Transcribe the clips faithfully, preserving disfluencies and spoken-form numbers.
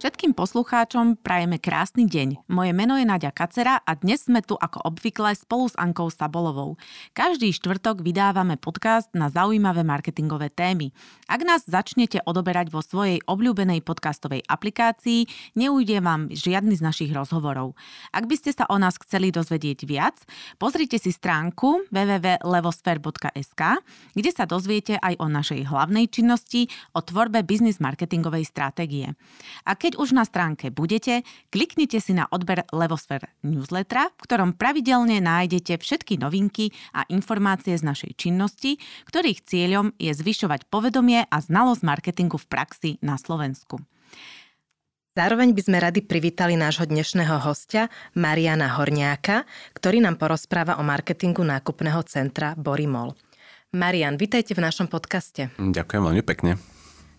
Všetkým poslucháčom prajeme krásny deň. Moje meno je Nadia Kacera a dnes sme tu ako obvykle spolu s Ankou Sabolovou. Každý štvrtok vydávame podcast na zaujímavé marketingové témy. Ak nás začnete odoberať vo svojej obľúbenej podcastovej aplikácii, neújde vám žiadny z našich rozhovorov. Ak by ste sa o nás chceli dozvedieť viac, pozrite si stránku w w w bodka levosfer bodka s k, kde sa dozviete aj o našej hlavnej činnosti, o tvorbe biznis marketingovej stratégie. A keď už na stránke budete, kliknite si na odber Levosfer newslettera, v ktorom pravidelne nájdete všetky novinky a informácie z našej činnosti, ktorých cieľom je zvyšovať povedomie a znalosť marketingu v praxi na Slovensku. Zároveň by sme radi privítali nášho dnešného hostia, Mariána Horňáka, ktorý nám porozpráva o marketingu nákupného centra Bory Mall. Marián, vitajte v našom podcaste. Ďakujem veľmi pekne.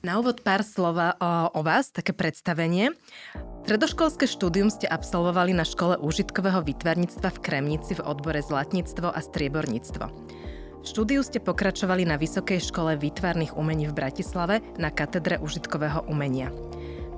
Na úvod pár slova o, o vás, také predstavenie. Stredoškolské štúdium ste absolvovali na škole úžitkového výtvarníctva v Kremnici v odbore zlatníctvo a strieborníctvo. V štúdiu ste pokračovali na Vysokej škole výtvarných umení v Bratislave na katedre úžitkového umenia.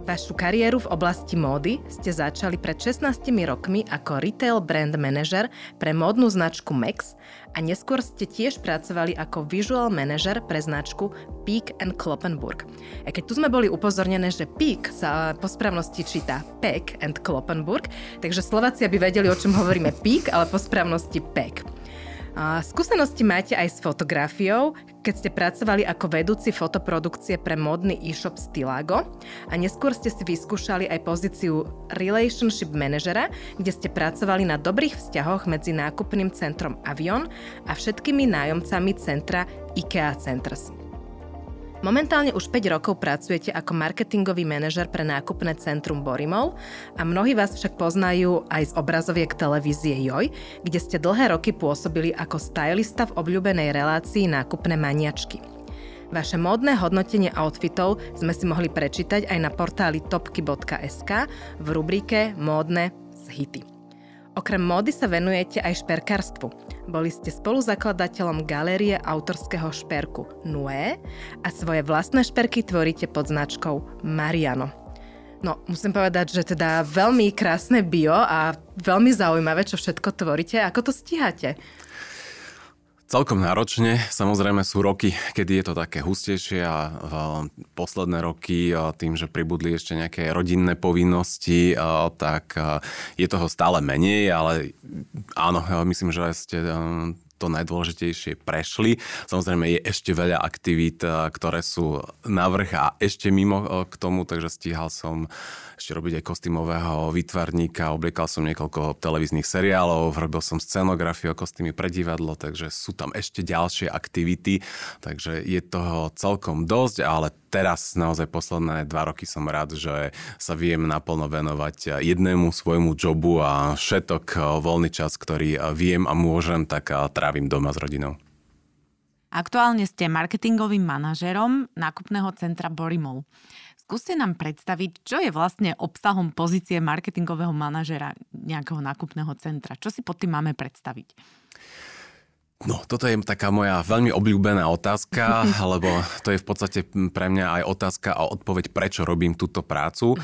Vašu kariéru v oblasti módy ste začali pred šestnástimi rokmi ako retail brand manažer pre módnu značku Max a neskôr ste tiež pracovali ako visual manažer pre značku Peek and Cloppenburg. A keď tu sme boli upozornené, že Peek sa po správnosti číta Peek and Cloppenburg, takže Slováci by vedeli, o čom hovoríme Peek, ale po správnosti Peek. A skúsenosti máte aj s fotografiou, keď ste pracovali ako vedúci fotoprodukcie pre modný e-shop Stilago a neskôr ste si vyskúšali aj pozíciu relationship manažera, kde ste pracovali na dobrých vzťahoch medzi nákupným centrom Avion a všetkými nájomcami centra IKEA Centers. Momentálne už päť rokov pracujete ako marketingový manažer pre nákupné centrum Bory Mall a mnohí vás však poznajú aj z obrazoviek televízie Joj, kde ste dlhé roky pôsobili ako stylista v obľúbenej relácii nákupné maniačky. Vaše módne hodnotenie outfitov sme si mohli prečítať aj na portáli topky bodka es ka v rubrike Módne s hity. Okrem módy sa venujete aj šperkárstvu. Boli ste spoluzakladateľom galérie autorského šperku Nué a svoje vlastné šperky tvoríte pod značkou Mariano. No, musím povedať, že teda veľmi krásne bio a veľmi zaujímavé, čo všetko tvoríte. Ako to stíhate? Celkom náročne. Samozrejme sú roky, kedy je to také hustejšie a posledné roky tým, že pribudli ešte nejaké rodinné povinnosti, tak je toho stále menej, ale áno, myslím, že ste to najdôležitejšie prešli. Samozrejme je ešte veľa aktivít, ktoré sú navrch a ešte mimo k tomu, takže stíhal som ešte robiť aj kostýmového výtvarníka, obliekal som niekoľko televíznych seriálov, robil som scenografiu a kostýmy pre divadlo, takže sú tam ešte ďalšie aktivity, takže je toho celkom dosť, ale teraz naozaj posledné dva roky som rád, že sa viem naplno venovať jednému svojmu jobu a všetok voľný čas, ktorý viem a môžem, tak tráviť doma s rodinou. Aktuálne ste marketingovým manažérom nákupného centra Bory Mall. Skúste nám predstaviť, čo je vlastne obsahom pozície marketingového manažéra nejakého nákupného centra. Čo si pod tým máme predstaviť? No, toto je taká moja veľmi obľúbená otázka, lebo to je v podstate pre mňa aj otázka a odpoveď, prečo robím túto prácu.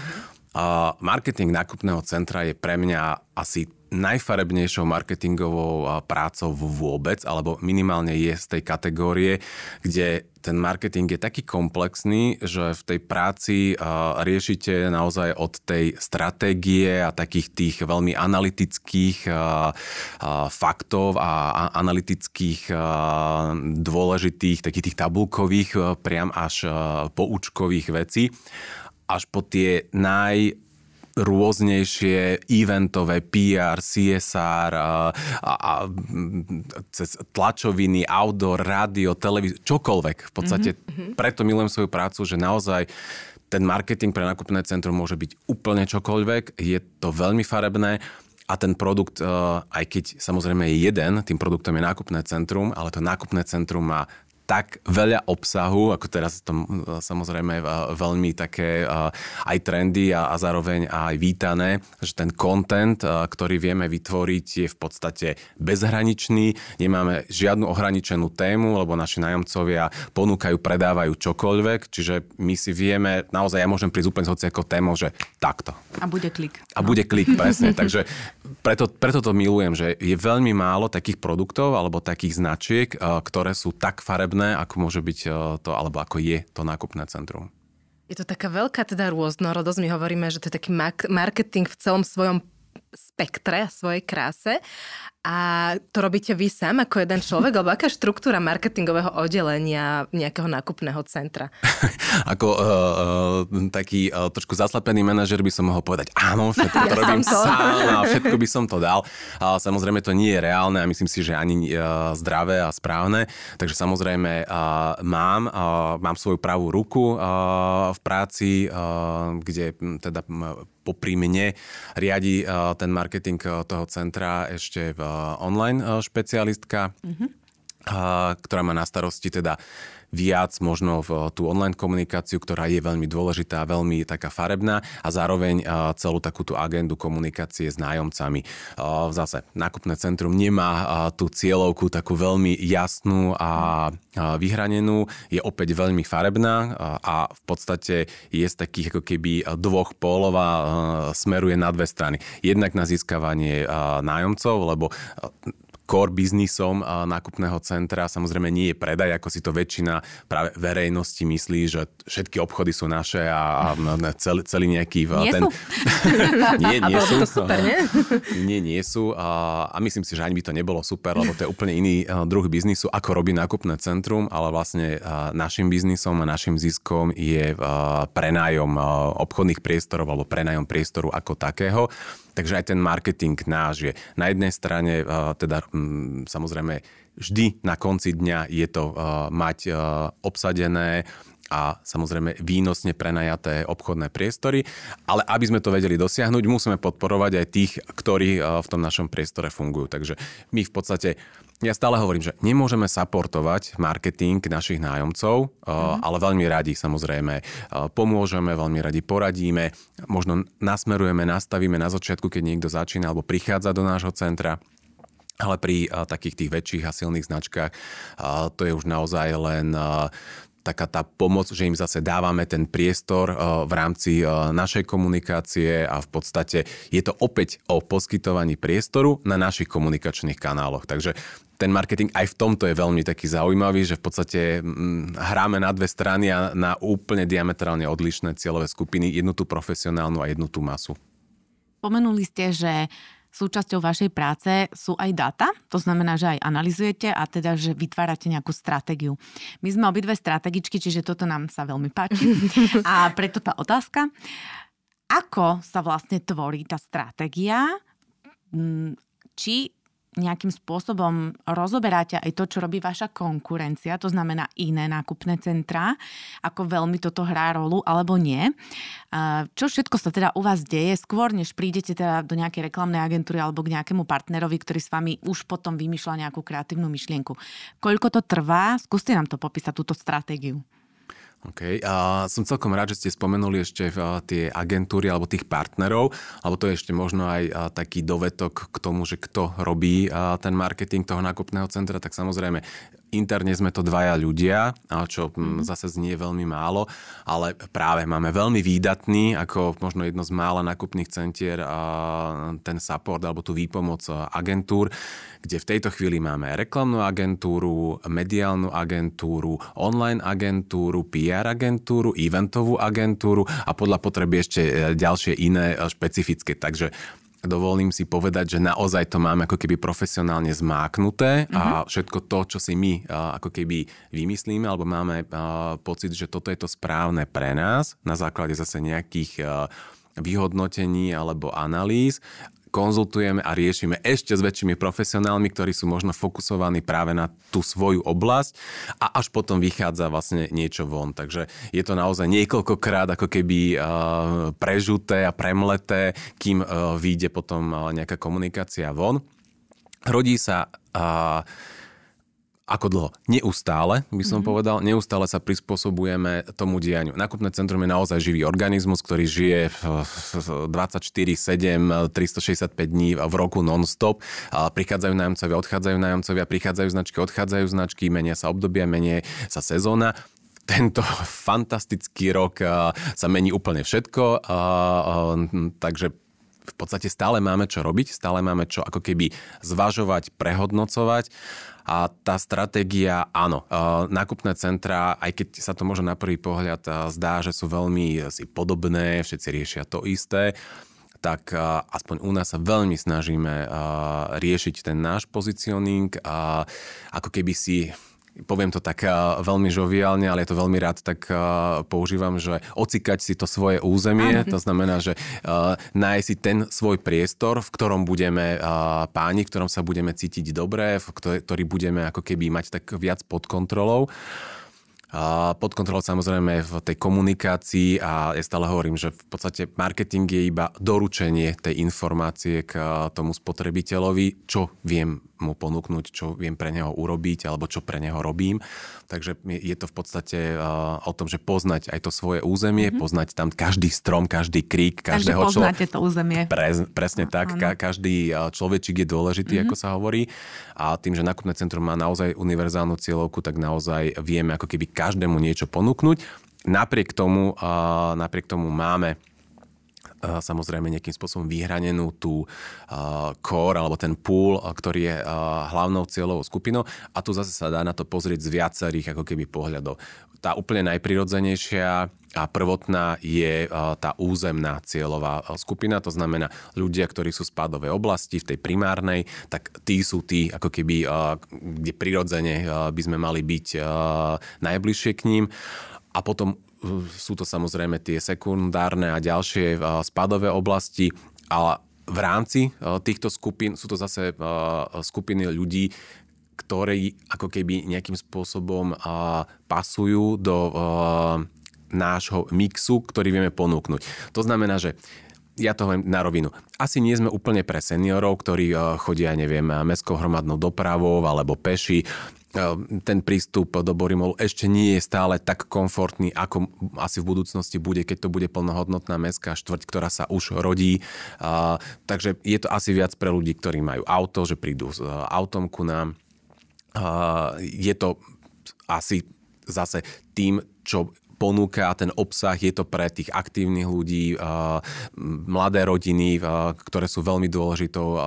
A marketing nákupného centra je pre mňa asi najfarebnejšou marketingovou prácou vôbec, alebo minimálne je z tej kategórie, kde ten marketing je taký komplexný, že v tej práci riešite naozaj od tej stratégie a takých tých veľmi analytických faktov a analytických dôležitých, takých tých tabulkových, priam až poučkových vecí, až po tie naj... rôznejšie eventové pé er, cé es er a, a cez tlačoviny, outdoor, rádio, televíziu, čokoľvek. V podstate mm-hmm. preto milujem svoju prácu, že naozaj ten marketing pre nákupné centrum môže byť úplne čokoľvek. Je to veľmi farebné a ten produkt, aj keď samozrejme je jeden, tým produktom je nákupné centrum, ale to nákupné centrum má tak veľa obsahu, ako teraz tam samozrejme veľmi také aj trendy a zároveň aj vítané, že ten content, ktorý vieme vytvoriť, je v podstate bezhraničný, nemáme žiadnu ohraničenú tému, lebo naši nájomcovia ponúkajú, predávajú čokoľvek, čiže my si vieme, naozaj ja môžem prísť úplne s hociakou témou, že takto. A bude klik. A bude klik, presne, takže preto, preto to milujem, že je veľmi málo takých produktov alebo takých značiek, ktoré sú tak farebné, ako môže byť to, alebo ako je to nákupné centrum. Je to taká veľká teda rôznorodosť. My hovoríme, že to je taký marketing v celom svojom spektre, svojej kráse. A to robíte vy sám ako jeden človek? Alebo aká štruktúra marketingového oddelenia nejakého nákupného centra? Ako uh, uh, taký uh, trošku zaslepený manažer by som mohol povedať, áno, všetko to robím ja sám a všetko by som to dal. A samozrejme to nie je reálne a myslím si, že ani uh, zdravé a správne. Takže samozrejme uh, mám, uh, mám svoju pravú ruku uh, v práci, uh, kde teda popri mne riadi uh, ten marketing uh, toho centra ešte v online špecialistka, mm-hmm. ktorá má na starosti teda viac možno v tú online komunikáciu, ktorá je veľmi dôležitá, veľmi taká farebná a zároveň celú takúto agendu komunikácie s nájomcami. Zase, nákupné centrum nemá tú cieľovku takú veľmi jasnú a vyhranenú, je opäť veľmi farebná a v podstate je z takých ako keby dvoch pólov a smeruje na dve strany. Jednak na získavanie nájomcov, lebo core biznisom nákupného centra samozrejme nie je predaj, ako si to väčšina práve verejnosti myslí, že všetky obchody sú naše a celý, celý nejaký... Nie ten... sú. nie, nie sú. To super, nie? nie, nie sú. A myslím si, že ani by to nebolo super, lebo to je úplne iný druh biznisu, ako robí nákupné centrum, ale vlastne našim biznisom a našim ziskom je prenájom obchodných priestorov alebo prenájom priestoru ako takého. Takže aj ten marketing náš je na jednej strane, teda samozrejme vždy na konci dňa je to mať obsadené a samozrejme výnosne prenajaté obchodné priestory, ale aby sme to vedeli dosiahnuť, musíme podporovať aj tých, ktorí v tom našom priestore fungujú. Takže my v podstate, ja stále hovorím, že nemôžeme supportovať marketing našich nájomcov, mm. ale veľmi radi samozrejme pomôžeme, veľmi radi poradíme, možno nasmerujeme, nastavíme na začiatku, keď niekto začína alebo prichádza do nášho centra. Ale pri takých tých väčších a silných značkách to je už naozaj len... taká tá pomoc, že im zase dávame ten priestor v rámci našej komunikácie a v podstate je to opäť o poskytovaní priestoru na našich komunikačných kanáloch. Takže ten marketing aj v tomto je veľmi taký zaujímavý, že v podstate hráme na dve strany a na úplne diametrálne odlišné cieľové skupiny, jednu tú profesionálnu a jednu tú masu. Pomenuli ste, že súčasťou vašej práce sú aj dáta, to znamená, že aj analyzujete a teda, že vytvárate nejakú stratégiu. My sme obidve strategičky, čiže toto nám sa veľmi páči. A preto tá otázka, ako sa vlastne tvorí tá stratégia, či nejakým spôsobom rozoberáte aj to, čo robí vaša konkurencia, to znamená iné nákupné centrá, ako veľmi toto hrá rolu, alebo nie. Čo všetko sa teda u vás deje, skôr než prídete teda do nejakej reklamnej agentúry alebo k nejakému partnerovi, ktorý s vami už potom vymýšľa nejakú kreatívnu myšlienku. Koľko to trvá? Skúste nám to popísať, túto stratégiu. OK. A som celkom rád, že ste spomenuli ešte tie agentúry alebo tých partnerov, alebo to je ešte možno aj taký dovetok k tomu, že kto robí ten marketing toho nákupného centra, tak samozrejme interne sme to dvaja ľudia, čo zase znie veľmi málo, ale práve máme veľmi výdatný, ako možno jedno z mála nákupných centier, ten support alebo tú výpomoc agentúr, kde v tejto chvíli máme reklamnú agentúru, mediálnu agentúru, online agentúru, pé er agentúru, eventovú agentúru a podľa potreby ešte ďalšie iné špecifické. Takže dovolím si povedať, že naozaj to máme ako keby profesionálne zmáknuté a všetko to, čo si my ako keby vymyslíme, alebo máme pocit, že toto je to správne pre nás, na základe zase nejakých vyhodnotení alebo analýz, konzultujeme a riešime ešte s väčšími profesionálmi, ktorí sú možno fokusovaní práve na tú svoju oblasť a až potom vychádza vlastne niečo von. Takže je to naozaj niekoľkokrát ako keby prežuté a premleté, kým vyjde potom nejaká komunikácia von. Rodí sa... Ako dlho? Neustále, by som mm-hmm. povedal. Neustále sa prispôsobujeme tomu dianiu. Nákupné centrum je naozaj živý organizmus, ktorý žije dvadsaťštyri sedem, tristošesťdesiatpäť dní v roku non-stop. Prichádzajú nájomcovia, odchádzajú nájomcovia, prichádzajú značky, odchádzajú značky, menia sa obdobia, menia sa sezóna. Tento fantastický rok sa mení úplne všetko, takže v podstate stále máme čo robiť, stále máme čo ako keby zvažovať, prehodnocovať. A tá stratégia, áno, nákupné centra, aj keď sa to možno na prvý pohľad zdá, že sú veľmi si podobné, všetci riešia to isté, tak aspoň u nás sa veľmi snažíme riešiť ten náš pozicioning a ako keby si... Poviem to tak veľmi žoviálne, ale ja to veľmi rád tak používam, že ocikať si to svoje územie, to znamená, že nájsť si ten svoj priestor, v ktorom budeme páni, v ktorom sa budeme cítiť dobre, v ktorý budeme ako keby mať tak viac pod kontrolou. Pod kontrolou samozrejme v tej komunikácii a ja stále hovorím, že v podstate marketing je iba doručenie tej informácie k tomu spotrebiteľovi, čo viem mu ponúknuť, čo viem pre neho urobiť alebo čo pre neho robím. Takže je to v podstate o tom, že poznať aj to svoje územie, mm-hmm. poznať tam každý strom, každý krík, každého človeka. Takže poznáte to územie. Pre, presne no, tak, ka- každý človečík je dôležitý, mm-hmm. ako sa hovorí. A tým, že nákupné centrum má naozaj univerzálnu cieľovku, tak naozaj vieme ako keby každému niečo ponúknuť. Napriek tomu, napriek tomu máme samozrejme nejakým spôsobom vyhranenú tú core alebo ten pool, ktorý je hlavnou cieľovou skupinou a tu zase sa dá na to pozrieť z viacerých ako keby pohľadov. Tá úplne najprirodzenejšia a prvotná je tá územná cieľová skupina, to znamená ľudia, ktorí sú z pádovej oblasti v tej primárnej, tak tí sú tí ako keby, kde prirodzene by sme mali byť najbližšie k ním a potom sú to samozrejme tie sekundárne a ďalšie spadové oblasti, ale v rámci týchto skupín sú to zase skupiny ľudí, ktorí ako keby nejakým spôsobom pasujú do nášho mixu, ktorý vieme ponúknuť. To znamená, že ja to hovorím na rovinu. Asi nie sme úplne pre seniorov, ktorí chodia, neviem, mestskou hromadnou dopravou alebo peši. Ten prístup do Bory Mallu ešte nie je stále tak komfortný, ako asi v budúcnosti bude, keď to bude plnohodnotná mestská štvrť, ktorá sa už rodí. Takže je to asi viac pre ľudí, ktorí majú auto, že prídu s autom ku nám. Je to asi zase tým, čo ponúka ten obsah, je to pre tých aktívnych ľudí, mladé rodiny, ktoré sú veľmi dôležitou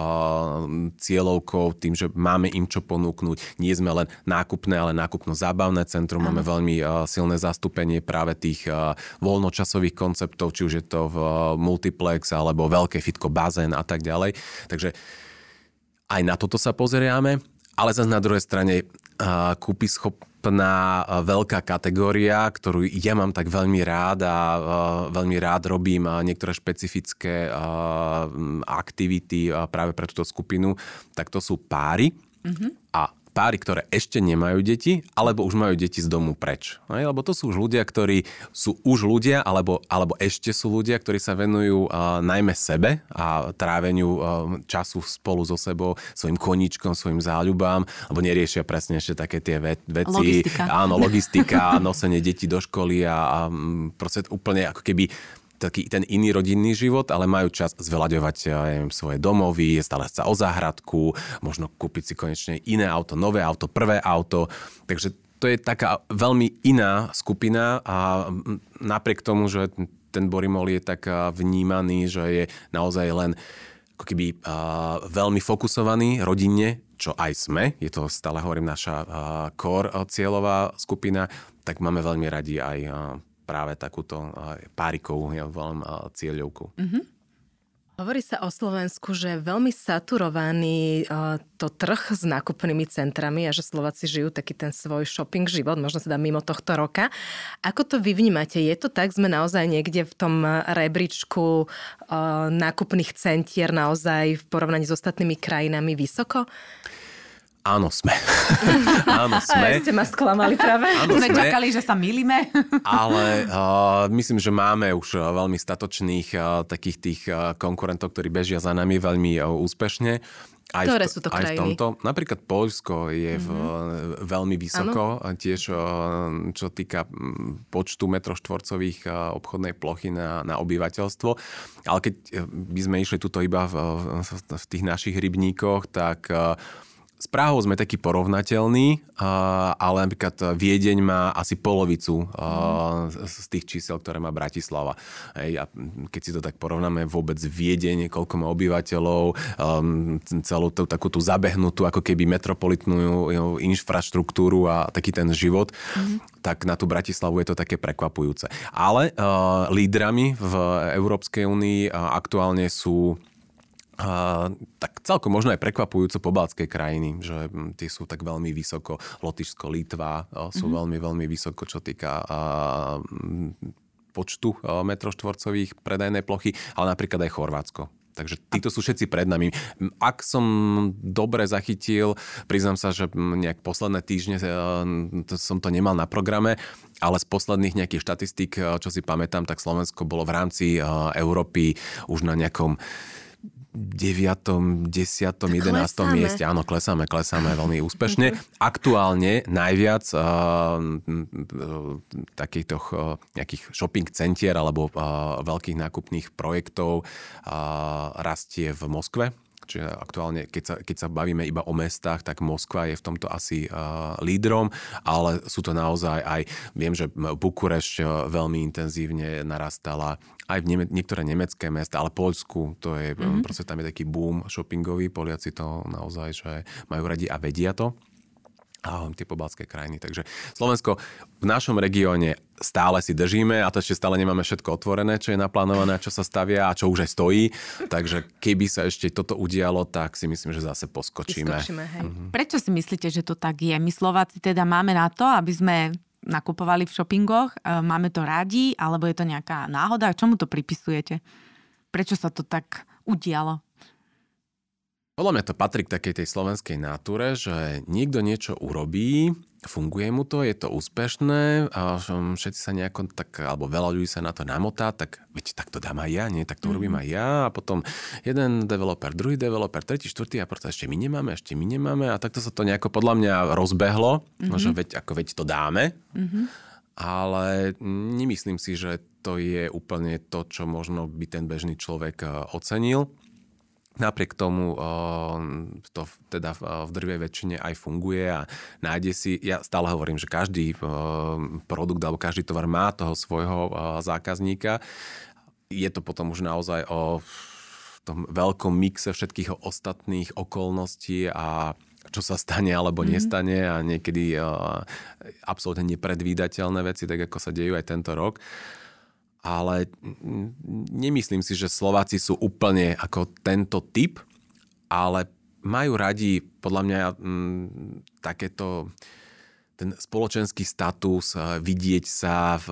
cieľovkou tým, že máme im čo ponúknuť. Nie sme len nákupné, ale nákupno-zábavné centrum. Máme veľmi silné zastúpenie práve tých voľnočasových konceptov, či už je to v multiplex alebo veľké fitko, bazén a tak ďalej. Takže aj na toto sa pozeriame, ale zase na druhej strane kúpyschopná veľká kategória, ktorú ja mám tak veľmi rád a veľmi rád robím niektoré špecifické aktivity práve pre túto skupinu, tak to sú páry mm-hmm. a páry, ktoré ešte nemajú deti, alebo už majú deti z domu preč. Lebo to sú už ľudia, ktorí sú už ľudia, alebo, alebo ešte sú ľudia, ktorí sa venujú uh, najmä sebe a tráveniu uh, času spolu so sebou, svojim koníčkom, svojim záľubám, alebo neriešia presne ešte také tie ve- veci. Logistika. Áno, logistika, nosenie detí do školy a, a proste úplne ako keby taký ten iný rodinný život, ale majú čas zveľaďovať ja neviem, svoje domovy, starať sa o záhradku, možno kúpiť si konečne iné auto, nové auto, prvé auto. Takže to je taká veľmi iná skupina a napriek tomu, že ten Bory Mall je tak vnímaný, že je naozaj len ako keby veľmi fokusovaný rodinne, čo aj sme, je to stále hovorím naša core cieľová skupina, tak máme veľmi radi aj práve takúto párikovú ja volám cieľovku. Mm-hmm. Hovorí sa o Slovensku, že je veľmi saturovaný to trh s nákupnými centrami a že Slováci žijú taký ten svoj shopping život, možno teda mimo tohto roka. Ako to vy vnímate? Je to tak? Sme naozaj niekde v tom rebríčku nákupných centier naozaj v porovnaní s ostatnými krajinami vysoko? Áno, sme. Áno, sme. Ste ma sklamali práve. Áno, sme čakali, že sa mýlime. Ale uh, myslím, že máme už veľmi statočných uh, takých tých uh, konkurentov, ktorí bežia za nami veľmi uh, úspešne. Aj Ktoré v, sú to krajiny? Aj v tomto. Napríklad Poľsko je v, mm-hmm. veľmi vysoko. Ano. Tiež, čo týka počtu metroštvorcových obchodnej plochy na, na obyvateľstvo. Ale keď by sme išli tuto iba v, v tých našich rybníkoch, tak s Prahou sme takí porovnateľní, ale napríklad Viedeň má asi polovicu mm-hmm. z tých čísel, ktoré má Bratislava. Hej, a keď si to tak porovnáme, vôbec Viedeň, koľko má obyvateľov, celú tú, takú tú zabehnutú, ako keby metropolitnú infraštruktúru a taký ten život, mm-hmm. tak na tú Bratislavu je to také prekvapujúce. Ale uh, lídrami v Európskej únii aktuálne sú A, tak celkom možno aj prekvapujúco pobaltské krajiny, že tie sú tak veľmi vysoko. Lotyšsko, Litva sú mm-hmm. veľmi, veľmi vysoko, čo týka a, počtu metroštvorcových predajnej plochy, ale napríklad aj Chorvátsko. Takže títo sú všetci pred nami. Ak som dobre zachytil, priznám sa, že nejak posledné týždne to som to nemal na programe, ale z posledných nejakých štatistík, čo si pamätám, tak Slovensko bolo v rámci Európy už na nejakom deviatom, desiatom, jedenástom mieste. Áno, klesáme, klesáme veľmi úspešne. Aktuálne najviac uh, takýchto uh, nejakých shopping centier alebo uh, veľkých nákupných projektov uh, rastie v Moskve. Čiže aktuálne, keď sa, keď sa bavíme iba o mestách, tak Moskva je v tomto asi uh, lídrom, ale sú to naozaj aj, viem, že Bukurešť veľmi intenzívne narastala, aj v Neme- niektoré nemecké mesta, ale Poľsku, to je, mm-hmm. proste tam je taký boom shoppingový, Poliaci to naozaj, že majú radi a vedia to. A tie pobaltské krajiny. Takže Slovensko v našom regióne stále si držíme a to ešte stále nemáme všetko otvorené, čo je naplánované, čo sa stavia a čo už aj stojí. Takže keby sa ešte toto udialo, tak si myslím, že zase poskočíme. Vyskočíme, hej. Mhm. Prečo si myslíte, že to tak je? My Slováci teda máme na to, aby sme nakupovali v shoppingoch? Máme to radi? Alebo je to nejaká náhoda? Čomu to pripisujete? Prečo sa to tak udialo? Podľa mňa to patrí k takej tej slovenskej náture, že niekto niečo urobí, funguje mu to, je to úspešné a všetci sa nejako tak, alebo veľa ľudí sa na to namotá, tak veď tak to dám aj ja, nie, tak to urobím aj ja a potom jeden developer, druhý developer, tretí, štvrtý a proto ešte my nemáme, ešte my nemáme a takto sa to nejako podľa mňa rozbehlo, mm-hmm. že veď, ako veď to dáme, mm-hmm. ale nemyslím si, že to je úplne to, čo možno by ten bežný človek ocenil. Napriek tomu to teda v drvej väčšine aj funguje a nájde si, ja stále hovorím, že každý produkt alebo každý tovar má toho svojho zákazníka. Je to potom už naozaj o tom veľkom mixe všetkých ostatných okolností a čo sa stane alebo nestane a niekedy absolútne nepredvídateľné veci, tak ako sa dejú aj tento rok. Ale nemyslím si, že Slováci sú úplne ako tento typ, ale majú radi podľa mňa m, takéto ten spoločenský status, vidieť sa, v,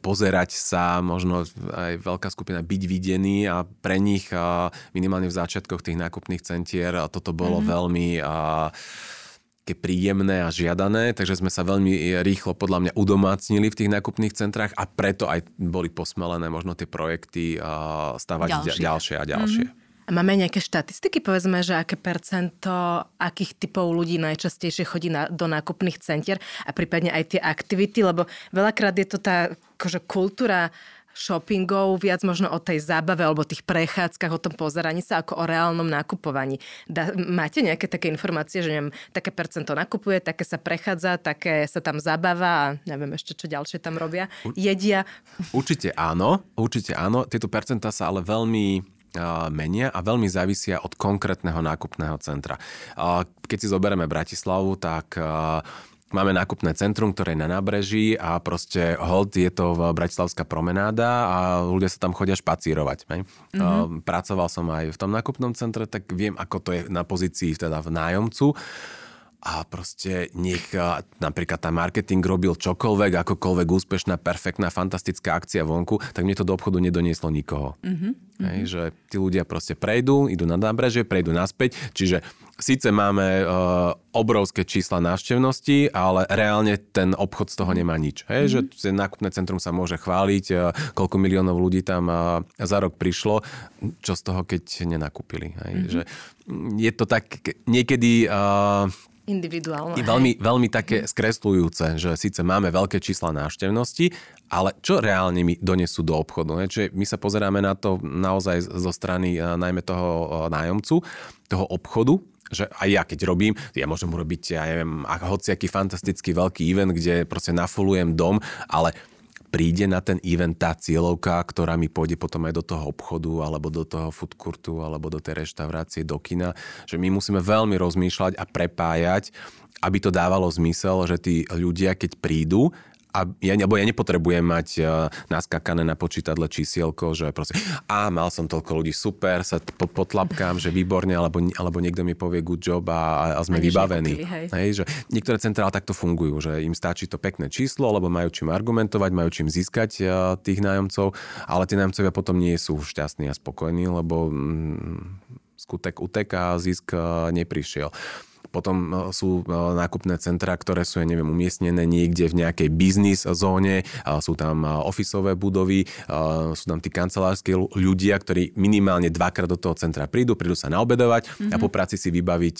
pozerať sa, možno aj veľká skupina byť videný a pre nich minimálne v začiatkoch tých nákupných centier toto bolo mm-hmm. veľmi a, také príjemné a žiadané, takže sme sa veľmi rýchlo podľa mňa udomácnili v tých nákupných centrách a preto aj boli posmelené možno tie projekty stavať ďalšie, ďalšie a ďalšie. Mm-hmm. A máme nejaké štatistiky? Povedzme, že aké percento, akých typov ľudí najčastejšie chodí na, do nákupných centier a prípadne aj tie aktivity, lebo veľakrát je to tá akože kultúra shoppingov, viac možno o tej zábave alebo tých prechádzkach, o tom pozeraní sa ako o reálnom nakupovaní. Da, máte nejaké také informácie, že neviem, také percento nakupuje, také sa prechádza, také sa tam zabava a neviem ešte, čo ďalšie tam robia, jedia? Určite áno, určite áno. Tieto percentá sa ale veľmi menia a veľmi závisia od konkrétneho nákupného centra. Keď si zoberieme Bratislavu, tak máme nákupné centrum, ktoré je na nábreží a proste hold je to Bratislavská promenáda a ľudia sa tam chodia špacírovať. Mm-hmm. Pracoval som aj v tom nákupnom centre, tak viem, ako to je na pozícii teda v nájomcu. A proste nech napríklad tá marketing robil čokoľvek, akokoľvek úspešná, perfektná, fantastická akcia vonku, tak mne to do obchodu nedonieslo nikoho. Mm-hmm. Hej, že tí ľudia proste prejdú, idú na nábrežie, prejdú naspäť. Čiže síce máme e, obrovské čísla návštevnosti, ale reálne ten obchod z toho nemá nič. Hej, mm-hmm. Že nákupné centrum sa môže chváliť, e, koľko miliónov ľudí tam e, za rok prišlo, čo z toho, keď nenakúpili. Hej, mm-hmm. Že je to tak niekedy... E, individuálne. Veľmi, veľmi také skresľujúce, že síce máme veľké čísla návštevnosti, ale čo reálne mi donesú do obchodu? Ne? Čiže my sa pozeráme na to naozaj zo strany najmä toho nájomcu, toho obchodu, že aj ja keď robím, ja môžem urobiť, ja neviem, hociaký fantastický veľký event, kde proste nafulujem dom, ale príde na ten event tá cieľovka, ktorá mi pôjde potom aj do toho obchodu, alebo do toho food courtu, alebo do tej reštaurácie, do kina. Že my musíme veľmi rozmýšľať a prepájať, aby to dávalo zmysel, že tí ľudia, keď prídu, a ja, alebo ja nepotrebujem mať uh, naskakané na počítadle čísielko, že proste, a mal som toľko ľudí, super, sa po, potlapkám, že výborne, alebo, alebo niekto mi povie good job a, a sme ani vybavení. Že kúpili, hej. Hej, že niektoré centrá takto fungujú, že im stačí to pekné číslo, lebo majú čím argumentovať, majú čím získať uh, tých nájomcov, ale tie nájomcovia potom nie sú šťastní a spokojní, lebo mm, skutek utek a zisk uh, neprišiel. Potom sú nákupné centrá, ktoré sú, ja neviem, umiestnené niekde v nejakej biznis zóne, sú tam ofisové budovy, sú tam tí kancelárskí ľudia, ktorí minimálne dvakrát do toho centra prídu, prídu sa naobedovať mm-hmm. a po práci si vybaviť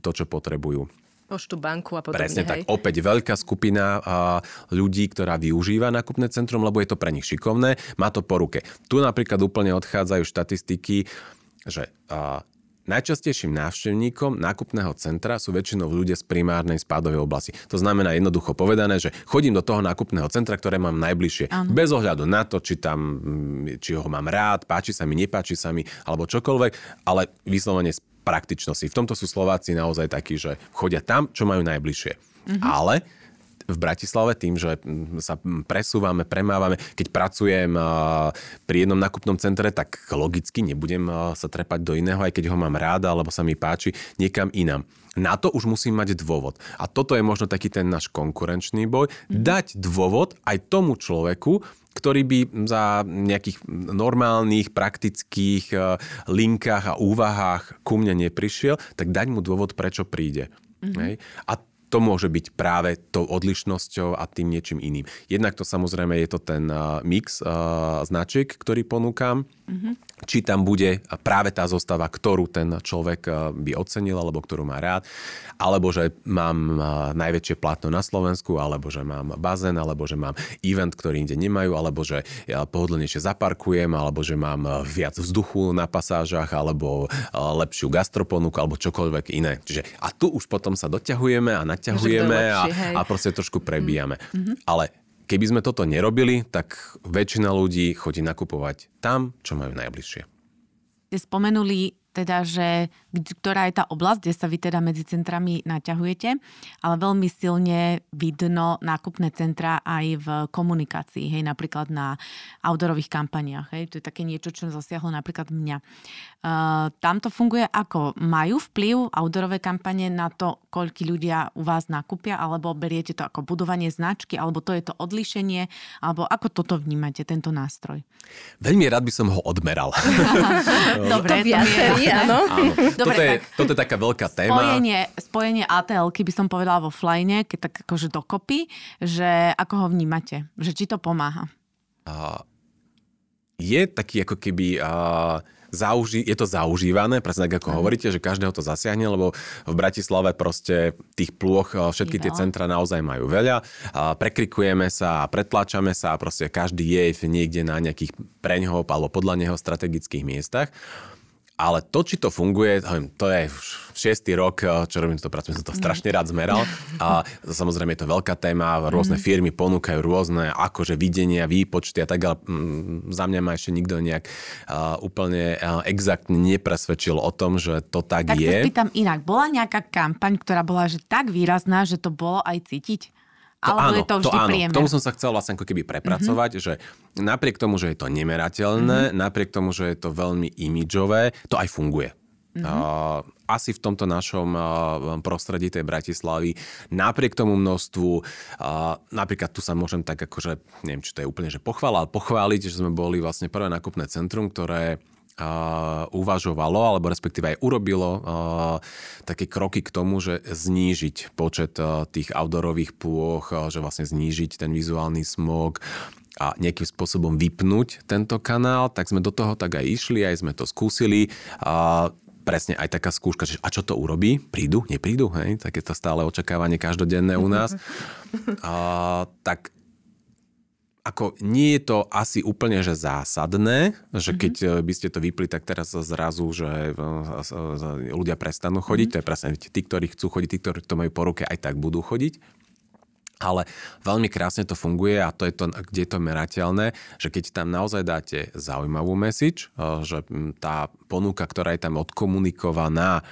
to, čo potrebujú. Poštu, banku a podobne. Presne tak, hej. Opäť veľká skupina ľudí, ktorá využíva nákupné centrum, lebo je to pre nich šikovné, má to po ruke. Tu napríklad úplne odchádzajú štatistiky, že... Najčastejším návštevníkom nákupného centra sú väčšinou ľudia z primárnej spádovej oblasti. To znamená jednoducho povedané, že chodím do toho nákupného centra, ktoré mám najbližšie. Ano. Bez ohľadu na to, či tam, či ho mám rád, páči sa mi, nepáči sa mi, alebo čokoľvek, ale vyslovene z praktičnosti. V tomto sú Slováci naozaj takí, že chodia tam, čo majú najbližšie. Mhm. Ale... v Bratislave tým, že sa presúvame, premávame. Keď pracujem pri jednom nákupnom centre, tak logicky nebudem sa trepať do iného, aj keď ho mám ráda, alebo sa mi páči, niekam inam. Na to už musím mať dôvod. A toto je možno taký ten náš konkurenčný boj. Dať dôvod aj tomu človeku, ktorý by za nejakých normálnych, praktických linkách a úvahách ku mne neprišiel, tak dať mu dôvod, prečo príde. Mhm. Hej? A to môže byť práve tou odlišnosťou a tým niečím iným. Jednak to samozrejme je to ten mix uh, značiek, ktorý ponúkam. Mm-hmm. Či tam bude práve tá zostava, ktorú ten človek by ocenil, alebo ktorú má rád. Alebo že mám najväčšie plátno na Slovensku, alebo že mám bazén, alebo že mám event, ktorý inde nemajú, alebo že ja pohodlnejšie zaparkujem, alebo že mám viac vzduchu na pasážach, alebo lepšiu gastroponuku, alebo čokoľvek iné. Čiže a tu už potom sa doťahujeme a ťahujeme a, a proste trošku prebíjame. Mm-hmm. Ale keby sme toto nerobili, tak väčšina ľudí chodí nakupovať tam, čo majú najbližšie. Ste spomenuli teda, že ktorá je tá oblasť, kde sa vy teda medzi centrami naťahujete, ale veľmi silne vidno nákupné centra aj v komunikácii, hej, napríklad na outdoorových kampaniách, hej, to je také niečo, čo zasiahlo napríklad mňa. E, tam to funguje ako? Majú vplyv outdoorové kampanie na to, koľko ľudia u vás nakúpia, alebo beriete to ako budovanie značky, alebo to je to odlíšenie, alebo ako toto vnímate, tento nástroj? Veľmi rád by som ho odmeral. Dobre, to viacerí. Áno. Áno. Dobre, toto, je, tak, toto je taká veľká téma. Spojenie, spojenie á té elky by som povedala vo Flyne, keď tak akože dokopy, že ako ho vnímate? Že či to pomáha? Uh, je taký ako keby... Uh... Zauži- je to zaužívané, presne tak ako hovoríte, že každého to zasiahne, lebo v Bratislave proste tých plôch všetky tie centra naozaj majú veľa. Prekrikujeme sa, pretláčame sa a proste každý je niekde na nejakých preňho alebo podľa neho strategických miestach. Ale to, či to funguje, to je šiestý rok, čo robím túto prácu, som to strašne rád zmeral. A samozrejme je to veľká téma, rôzne firmy ponúkajú rôzne akože videnia, výpočty a tak, ale za mňa ma ešte nikto nejak úplne exaktne nepresvedčil o tom, že to tak, tak je. Tak sa spýtam inak, bola nejaká kampaň, ktorá bola že tak výrazná, že to bolo aj cítiť? To alebo áno, je to vždy to áno. Priemer. K tomu som sa chcel vlastne ako keby prepracovať, mm-hmm. že napriek tomu, že je to nemerateľné, mm-hmm. napriek tomu, že je to veľmi imidžové, to aj funguje. Mm-hmm. Uh, asi v tomto našom prostredí tej Bratislavy. Napriek tomu množstvu, napríklad tu sa môžem tak akože, neviem, či to je úplne že pochvála, ale pochváliť, že sme boli vlastne prvé nákupné centrum, ktoré Uh, uvažovalo, alebo respektíve aj urobilo uh, také kroky k tomu, že znížiť počet uh, tých outdoorových plôch, uh, že vlastne znížiť ten vizuálny smog a nejakým spôsobom vypnúť tento kanál, tak sme do toho tak aj išli, aj sme to skúsili. Uh, presne aj taká skúška, že a čo to urobí? Prídu? Neprídu? Hej? Tak je to stále očakávanie každodenné u nás. Uh, tak ako nie je to asi úplne, že zásadné, že keď by ste to vypli, tak teraz zrazu, že ľudia prestanú chodiť. To je presne, tí, ktorí chcú chodiť, tí, ktorí to majú po ruke, aj tak budú chodiť. Ale veľmi krásne to funguje a to je to, kde je to merateľné, že keď tam naozaj dáte zaujímavú message, že tá ponuka, ktorá je tam odkomunikovaná,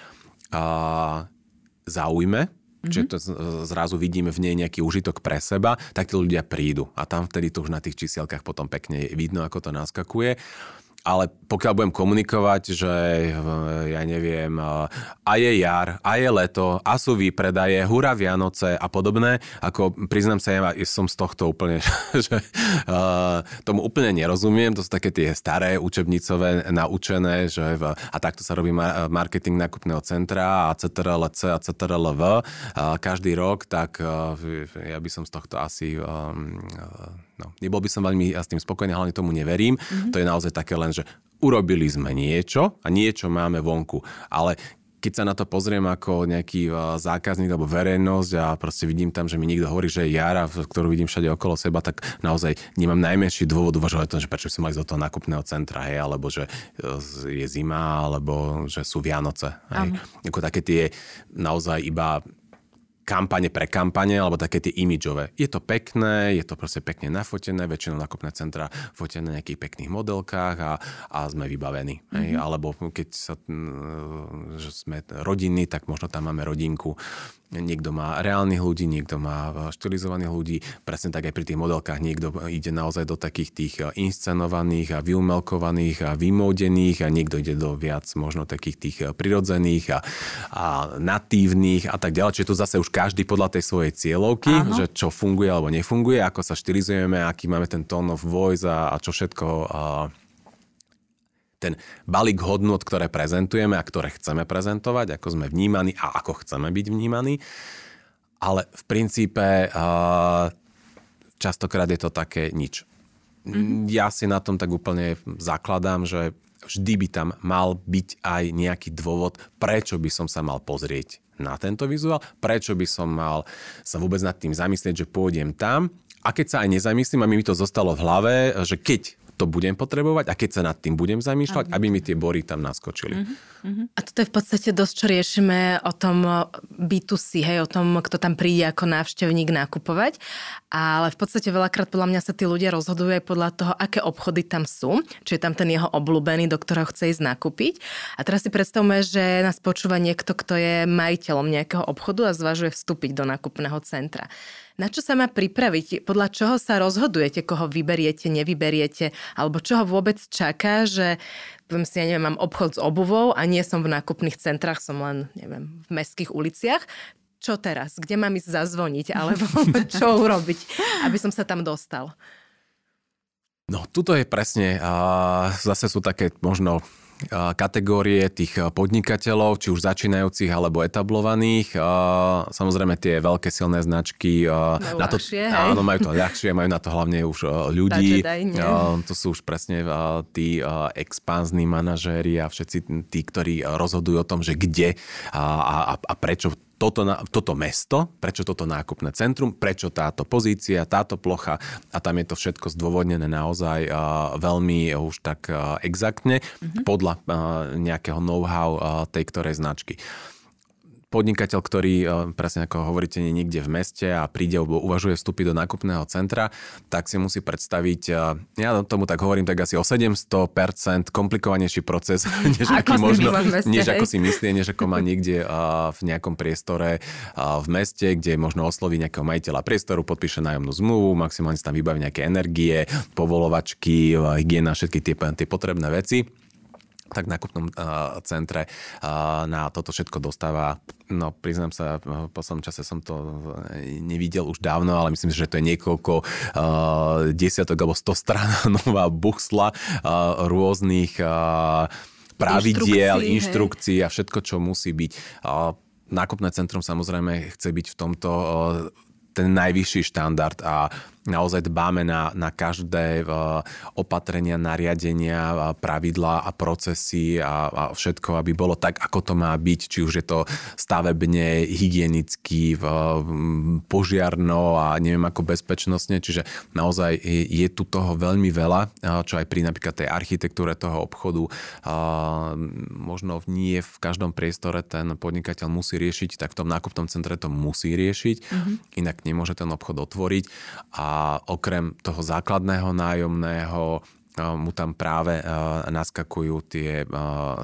zaujme, čiže to zrazu vidíme v nej nejaký užitok pre seba, tak tí ľudia prídu. A tam vtedy to už na tých čísielkach potom pekne vidno, ako to naskakuje. Ale pokiaľ budem komunikovať, že ja neviem, a je jar, a je leto, a sú výpredaje, hurá Vianoce a podobné, ako priznám sa, ja som z tohto úplne, že uh, tomu úplne nerozumiem, to sú také tie staré učebnicové naučené, že v, a takto sa robí marketing nákupného centra a ctrlc a ctrlv uh, každý rok, tak uh, ja by som z tohto asi... Um, uh, No, nebol by som veľmi ja s tým spokojný, hlavne tomu neverím. Mm-hmm. To je naozaj také len, že urobili sme niečo a niečo máme vonku. Ale keď sa na to pozriem ako nejaký zákazník alebo verejnosť a proste vidím tam, že mi niekto hovorí, že je jara, ktorú vidím všade okolo seba, tak naozaj nemám najmenší dôvod uvažovať o tom, že prečo som mal ísť do toho nákupného centra, hej, alebo že je zima, alebo že sú Vianoce. Hej. Ako také tie naozaj iba... kampane pre kampane, alebo také tie imidžové. Je to pekné, je to proste pekne nafotené, väčšinou nákupné centra fotené na nejakých pekných modelkách a, a sme vybavení. Mm-hmm. Hej? Alebo keď sa, že sme rodiny, tak možno tam máme rodinku. Niekto má reálnych ľudí, niekto má štilizovaných ľudí. Presne tak aj pri tých modelkách niekto ide naozaj do takých tých inscenovaných a vyumelkovaných a vymódených a niekto ide do viac možno takých tých prirodzených a, a natívnych a tak ďalej. Čiže to zase už každý podľa tej svojej cieľovky, áno, že čo funguje alebo nefunguje, ako sa štilizujeme, aký máme ten tone of voice a, a čo všetko... A ten balík hodnot, ktoré prezentujeme a ktoré chceme prezentovať, ako sme vnímaní a ako chceme byť vnímaní. Ale v princípe častokrát je to také nič. Mm-hmm. Ja si na tom tak úplne zakladám, že vždy by tam mal byť aj nejaký dôvod, prečo by som sa mal pozrieť na tento vizuál, prečo by som mal sa vôbec nad tým zamyslieť, že pôjdem tam. A keď sa aj nezamyslím, a mi to zostalo v hlave, že keď to budem potrebovať a keď sa nad tým budem zamýšľať, aby mi tie bory tam naskočili. Uh-huh, uh-huh. A toto je v podstate dosť, čo riešime o tom bé dva cé, hej, o tom, kto tam príde ako návštevník nakupovať. Ale v podstate veľakrát podľa mňa sa tí ľudia rozhodujú aj podľa toho, aké obchody tam sú, či je tam ten jeho obľúbený, do ktorého chce ísť nakúpiť. A teraz si predstavme, že nás počúva niekto, kto je majiteľom nejakého obchodu a zvažuje vstúpiť do nákupného centra. Na čo sa má pripraviť? Podľa čoho sa rozhodujete, koho vyberiete, nevyberiete? Alebo čo ho vôbec čaká, že poviem si, ja neviem, mám obchod s obuvou a nie som v nákupných centrách, som len, neviem, v mestských uliciach. Čo teraz? Kde mám ísť zazvoniť? Alebo čo urobiť, aby som sa tam dostal? No, tuto je presne, uh, zase sú také možno... kategórie tých podnikateľov, či už začínajúcich, alebo etablovaných. Samozrejme tie veľké silné značky majú na to, ľahšie, áno, majú to ľahšie, majú na to hlavne už ľudí. To sú už presne tí expanzní manažéri a všetci tí, ktorí rozhodujú o tom, že kde a, a, a prečo Toto, toto mesto, prečo toto nákupné centrum, prečo táto pozícia, táto plocha a tam je to všetko zdôvodnené naozaj veľmi už tak exaktne mm-hmm. podľa nejakého know-how tej ktorej značky. Podnikateľ, ktorý, presne ako hovoríte, nie niekde v meste a príde, uvažuje vstúpiť do nákupného centra, tak si musí predstaviť, ja tomu tak hovorím, tak asi o sedemsto percent komplikovanejší proces, než ako, aký možno, meste, než ako si myslí, než ako má niekde v nejakom priestore v meste, kde možno osloví nejakého majiteľa priestoru, podpíše nájomnú zmluvu, maximálne si tam vybaví nejaké energie, povolovačky, hygiena, všetky tie, tie potrebné veci. tak nákupnom uh, centre uh, na toto všetko dostáva. No, priznám sa, v poslednom čase som to nevidel už dávno, ale myslím si, že to je niekoľko uh, desiatok alebo sto strán nová buchsla uh, rôznych uh, pravidiel, inštrukcií, inštrukcií a všetko, čo musí byť. Uh, nákupné centrum samozrejme chce byť v tomto uh, ten najvyšší štandard a naozaj dbáme na, na každé opatrenia, nariadenia, pravidlá a procesy a, a všetko, aby bolo tak, ako to má byť, či už je to stavebne, hygienicky, požiarno a neviem ako bezpečnostne, čiže naozaj je tu toho veľmi veľa, čo aj pri napríklad tej architektúre toho obchodu možno nie v každom priestore ten podnikateľ musí riešiť, tak v tom nákupnom centre to musí riešiť, mhm. inak nemôže ten obchod otvoriť a okrem toho základného nájomného mu tam práve naskakujú tie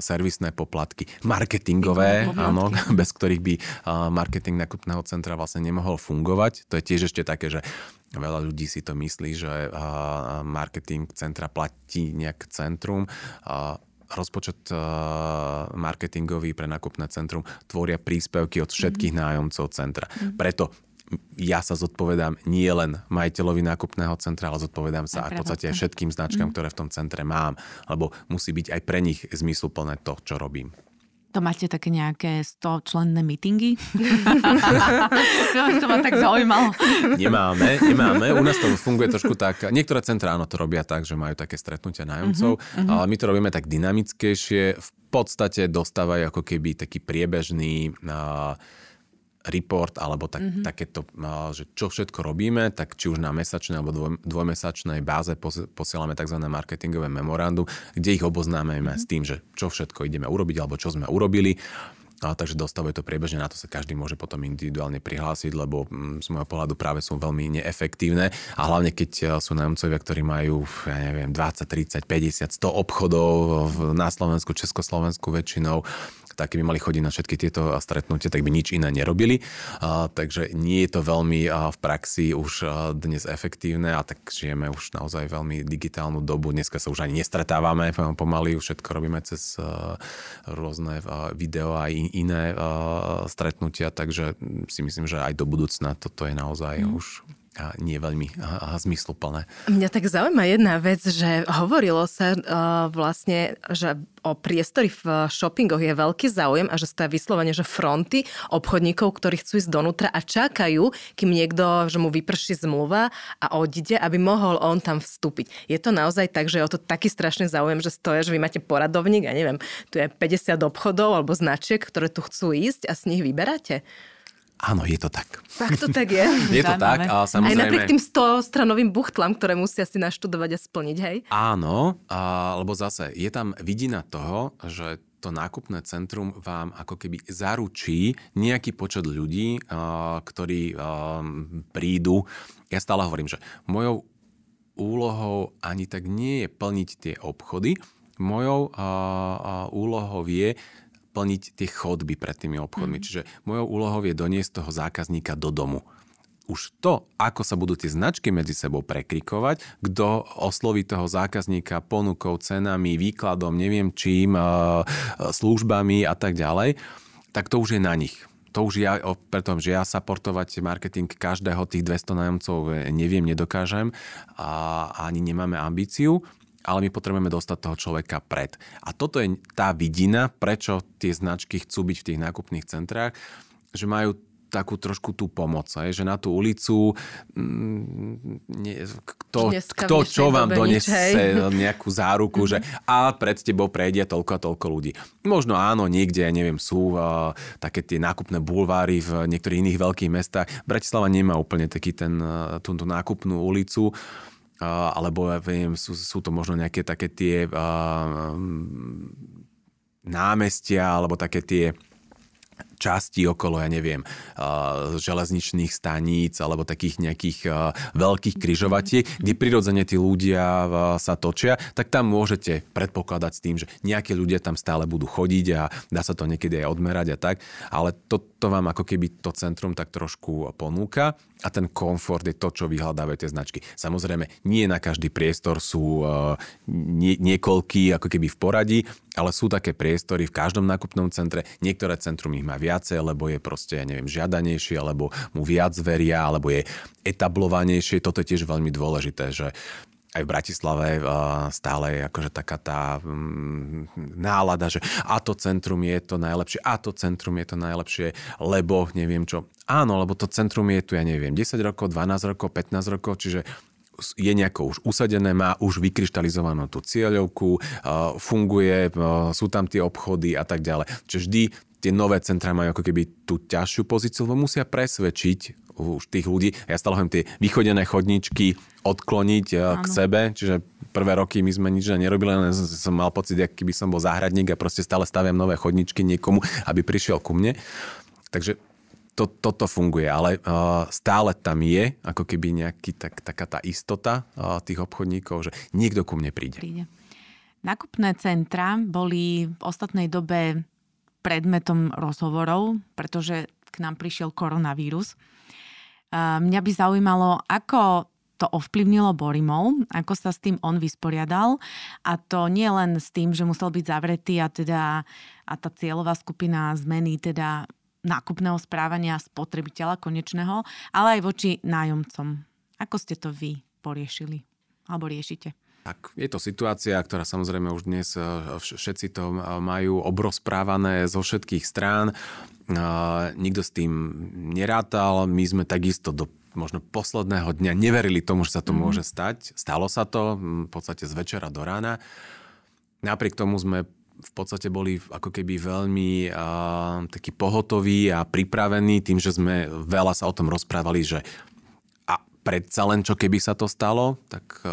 servisné poplatky, marketingové, poplatky. Áno, bez ktorých by marketing nákupného centra vlastne nemohol fungovať. To je tiež ešte také, že veľa ľudí si to myslí, že marketing centra platí nejak centrum. Rozpočet marketingový pre nákupné centrum tvoria príspevky od všetkých mm-hmm. nájomcov centra. Mm-hmm. Preto ja sa zodpovedám nie len majiteľovi nákupného centra, ale zodpovedám sa aj v podstate aj všetkým značkám, ktoré v tom centre mám. Lebo musí byť aj pre nich zmysluplné to, čo robím. To máte také nejaké stočlenné mítingy? To ma tak zaujímalo. Nemáme, nemáme. U nás to funguje trošku tak. Niektoré centrá áno to robia tak, že majú také stretnutia nájomcov, uh-huh, uh-huh. ale my to robíme tak dynamickejšie. V podstate dostávajú ako keby taký priebežný uh, report, alebo tak, mm-hmm. takéto, že čo všetko robíme, tak či už na mesačnej alebo dvoj, dvojmesačnej báze posielame tzv. Marketingové memorandum, kde ich oboznáme mm-hmm. s tým, že čo všetko ideme urobiť, alebo čo sme urobili. A takže dostávajú to priebežne, na to sa každý môže potom individuálne prihlásiť, lebo z môjho pohľadu práve sú veľmi neefektívne a hlavne keď sú nájomcovia, ktorí majú ja neviem, dvadsať, tridsať, päťdesiat, sto obchodov na Slovensku, Československu väčšinou, tak keby mali chodiť na všetky tieto stretnutia, tak by nič iné nerobili. A, takže nie je to veľmi a, v praxi už dnes efektívne a tak žijeme už naozaj veľmi digitálnu dobu. Dneska sa už ani nestretávame pomaly, už všetko robíme cez a, rôzne a, video a in, iné uh, stretnutia, takže si myslím, že aj do budúcna toto je naozaj mm. už a nie veľmi a, a zmysluplné. Mňa tak zaujíma jedna vec, že hovorilo sa uh, vlastne, že o priestory v shoppingoch je veľký záujem a že sú to vyslovene, že fronty obchodníkov, ktorí chcú ísť donútra a čakajú, kým niekto, že mu vyprší zmluva a odíde, aby mohol on tam vstúpiť. Je to naozaj tak, že je o to taký strašný záujem, že stojíš, vy máte poradovník, ja neviem, tu je päťdesiat obchodov alebo značiek, ktoré tu chcú ísť a z nich vyberáte? Áno, je to tak. Tak to tak je. Je to tak, ale samozrejme... Aj napriek tým stostranovým buchtlám, ktoré musia si naštudovať a splniť, hej? Áno, lebo zase je tam vidina toho, že to nákupné centrum vám ako keby zaručí nejaký počet ľudí, ktorí prídu. Ja stále hovorím, že mojou úlohou ani tak nie je plniť tie obchody. Mojou úlohou je... plniť tie chodby pred tými obchodmi. Mm. Čiže mojou úlohou je doniesť toho zákazníka do domu. Už to, ako sa budú tie značky medzi sebou prekrikovať, kto osloví toho zákazníka ponukou, cenami, výkladom, neviem čím, službami a tak ďalej, tak to už je na nich. To už ja, pretože ja supportovať marketing každého tých dvesto nájomcov neviem, nedokážem a ani nemáme ambíciu, ale my potrebujeme dostať toho človeka pred. A toto je tá vidina, prečo tie značky chcú byť v tých nákupných centrách, že majú takú trošku tú pomoc, že na tú ulicu ne, kto, kto čo vám donese nič, nejakú záruku, že a pred tebou prejde toľko a toľko ľudí. Možno áno, niekde, neviem, sú uh, také tie nákupné bulváry v niektorých iných veľkých mestách. Bratislava nemá úplne taký ten, uh, túto nákupnú ulicu, alebo ja viem, sú, sú to možno nejaké také tie uh, námestia alebo také tie časti okolo, ja neviem, železničných staníc alebo takých nejakých veľkých križovatiek, kde prirodzene tí ľudia sa točia, tak tam môžete predpokladať s tým, že nejaké ľudia tam stále budú chodiť a dá sa to niekedy aj odmerať a tak, ale toto vám ako keby to centrum tak trošku ponúka a ten komfort je to, čo vyhľadávajú tie značky. Samozrejme, nie na každý priestor sú nie, niekoľkí ako keby v poradí, ale sú také priestory v každom nákupnom centre. Niektoré centrum ich má viacej, lebo je proste, ja neviem, žiadanejšie, alebo mu viac veria, alebo je etablovanejšie. Toto je tiež veľmi dôležité, že aj v Bratislave stále je akože taká tá nálada, že a to centrum je to najlepšie, a to centrum je to najlepšie, lebo neviem čo. Áno, lebo to centrum je tu, ja neviem, desať rokov, dvanásť rokov, pätnásť rokov, čiže je nejako už usadené, má už vykryštalizovanú tú cieľovku, funguje, sú tam tie obchody a tak ďalej. Čiže vždy tie nové centrá majú ako keby tú ťažšiu pozíciu, lebo musia presvedčiť už tých ľudí. Ja stále hovorím tie vychodené chodničky odkloniť ano. K sebe, čiže prvé roky my sme nič nerobili, len som mal pocit, ako keby som bol záhradník a proste stále staviam nové chodničky niekomu, aby prišiel ku mne. Takže to, toto funguje, ale uh, stále tam je ako keby nejaký tak, taká tá istota uh, tých obchodníkov, že niekto ku mne príde. príde. Nákupné centra boli v ostatnej dobe predmetom rozhovorov, pretože k nám prišiel koronavírus. Uh, mňa by zaujímalo, ako to ovplyvnilo Bory Mall, ako sa s tým on vysporiadal, a to nie len s tým, že musel byť zavretý a, teda, a tá cieľová skupina zmeny teda nákupného správania spotrebiteľa konečného, ale aj voči nájomcom. Ako ste to vy poriešili? Alebo riešite? Tak, je to situácia, ktorá samozrejme už dnes všetci to majú obrozprávané zo všetkých strán. Nikto s tým nerátal. My sme takisto do možno posledného dňa neverili tomu, že sa to mm. môže stať. Stalo sa to v podstate z večera do rána. Napriek tomu sme v podstate boli ako keby veľmi uh, takí pohotoví a pripravení tým, že sme veľa sa o tom rozprávali, že a predsa len čo keby sa to stalo, tak uh,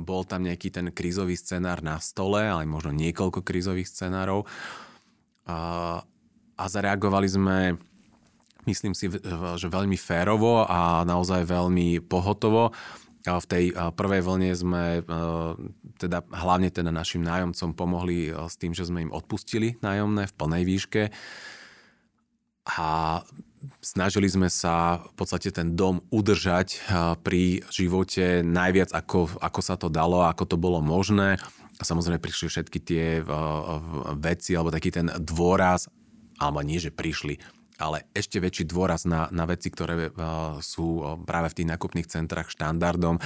bol tam nejaký ten krízový scenár na stole, ale možno niekoľko krízových scenárov. Uh, a zareagovali sme, myslím si, že veľmi férovo a naozaj veľmi pohotovo. V tej prvej vlne sme teda hlavne teda našim nájomcom pomohli s tým, že sme im odpustili nájomné v plnej výške a snažili sme sa v podstate ten dom udržať pri živote najviac, ako, ako sa to dalo, ako to bolo možné. A samozrejme prišli všetky tie veci, alebo taký ten dôraz, alebo nie, že prišli, ale ešte väčší dôraz na, na veci, ktoré sú práve v tých nákupných centrách štandardom,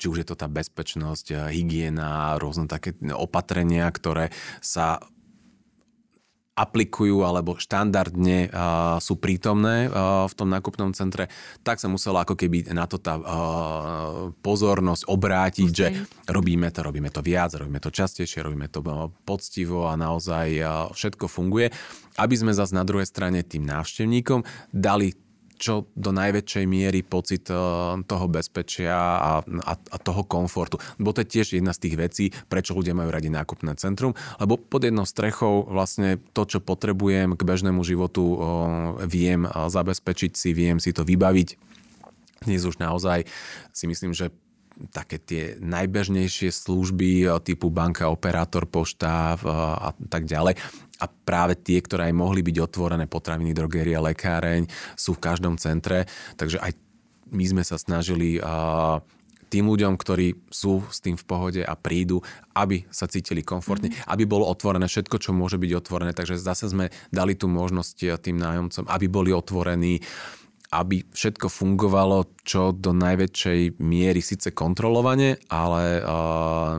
či už je to tá bezpečnosť, hygiena, rôzne také opatrenia, ktoré sa aplikujú alebo štandardne sú prítomné v tom nákupnom centre, tak sa musela ako keby na to tá pozornosť obrátiť, okay. že robíme to, robíme to viac, robíme to častejšie, robíme to poctivo a naozaj všetko funguje, aby sme zase na druhej strane tým návštevníkom dali čo do najväčšej miery pocit toho bezpečia a, a, a toho komfortu. Bo to je tiež jedna z tých vecí, prečo ľudia majú radi nákupné centrum, lebo pod jednou strechou vlastne to, čo potrebujem k bežnému životu, viem zabezpečiť si, viem si to vybaviť. Dnes už naozaj si myslím, že také tie najbežnejšie služby typu banka, operátor, pošta a tak ďalej. A práve tie, ktoré aj mohli byť otvorené, potraviny, drogéria, lekáreň, sú v každom centre. Takže aj my sme sa snažili tým ľuďom, ktorí sú s tým v pohode a prídu, aby sa cítili komfortne, mm. aby bolo otvorené všetko, čo môže byť otvorené. Takže zase sme dali tú možnosť tým nájomcom, aby boli otvorení, aby všetko fungovalo čo do najväčšej miery, síce kontrolovane, ale uh,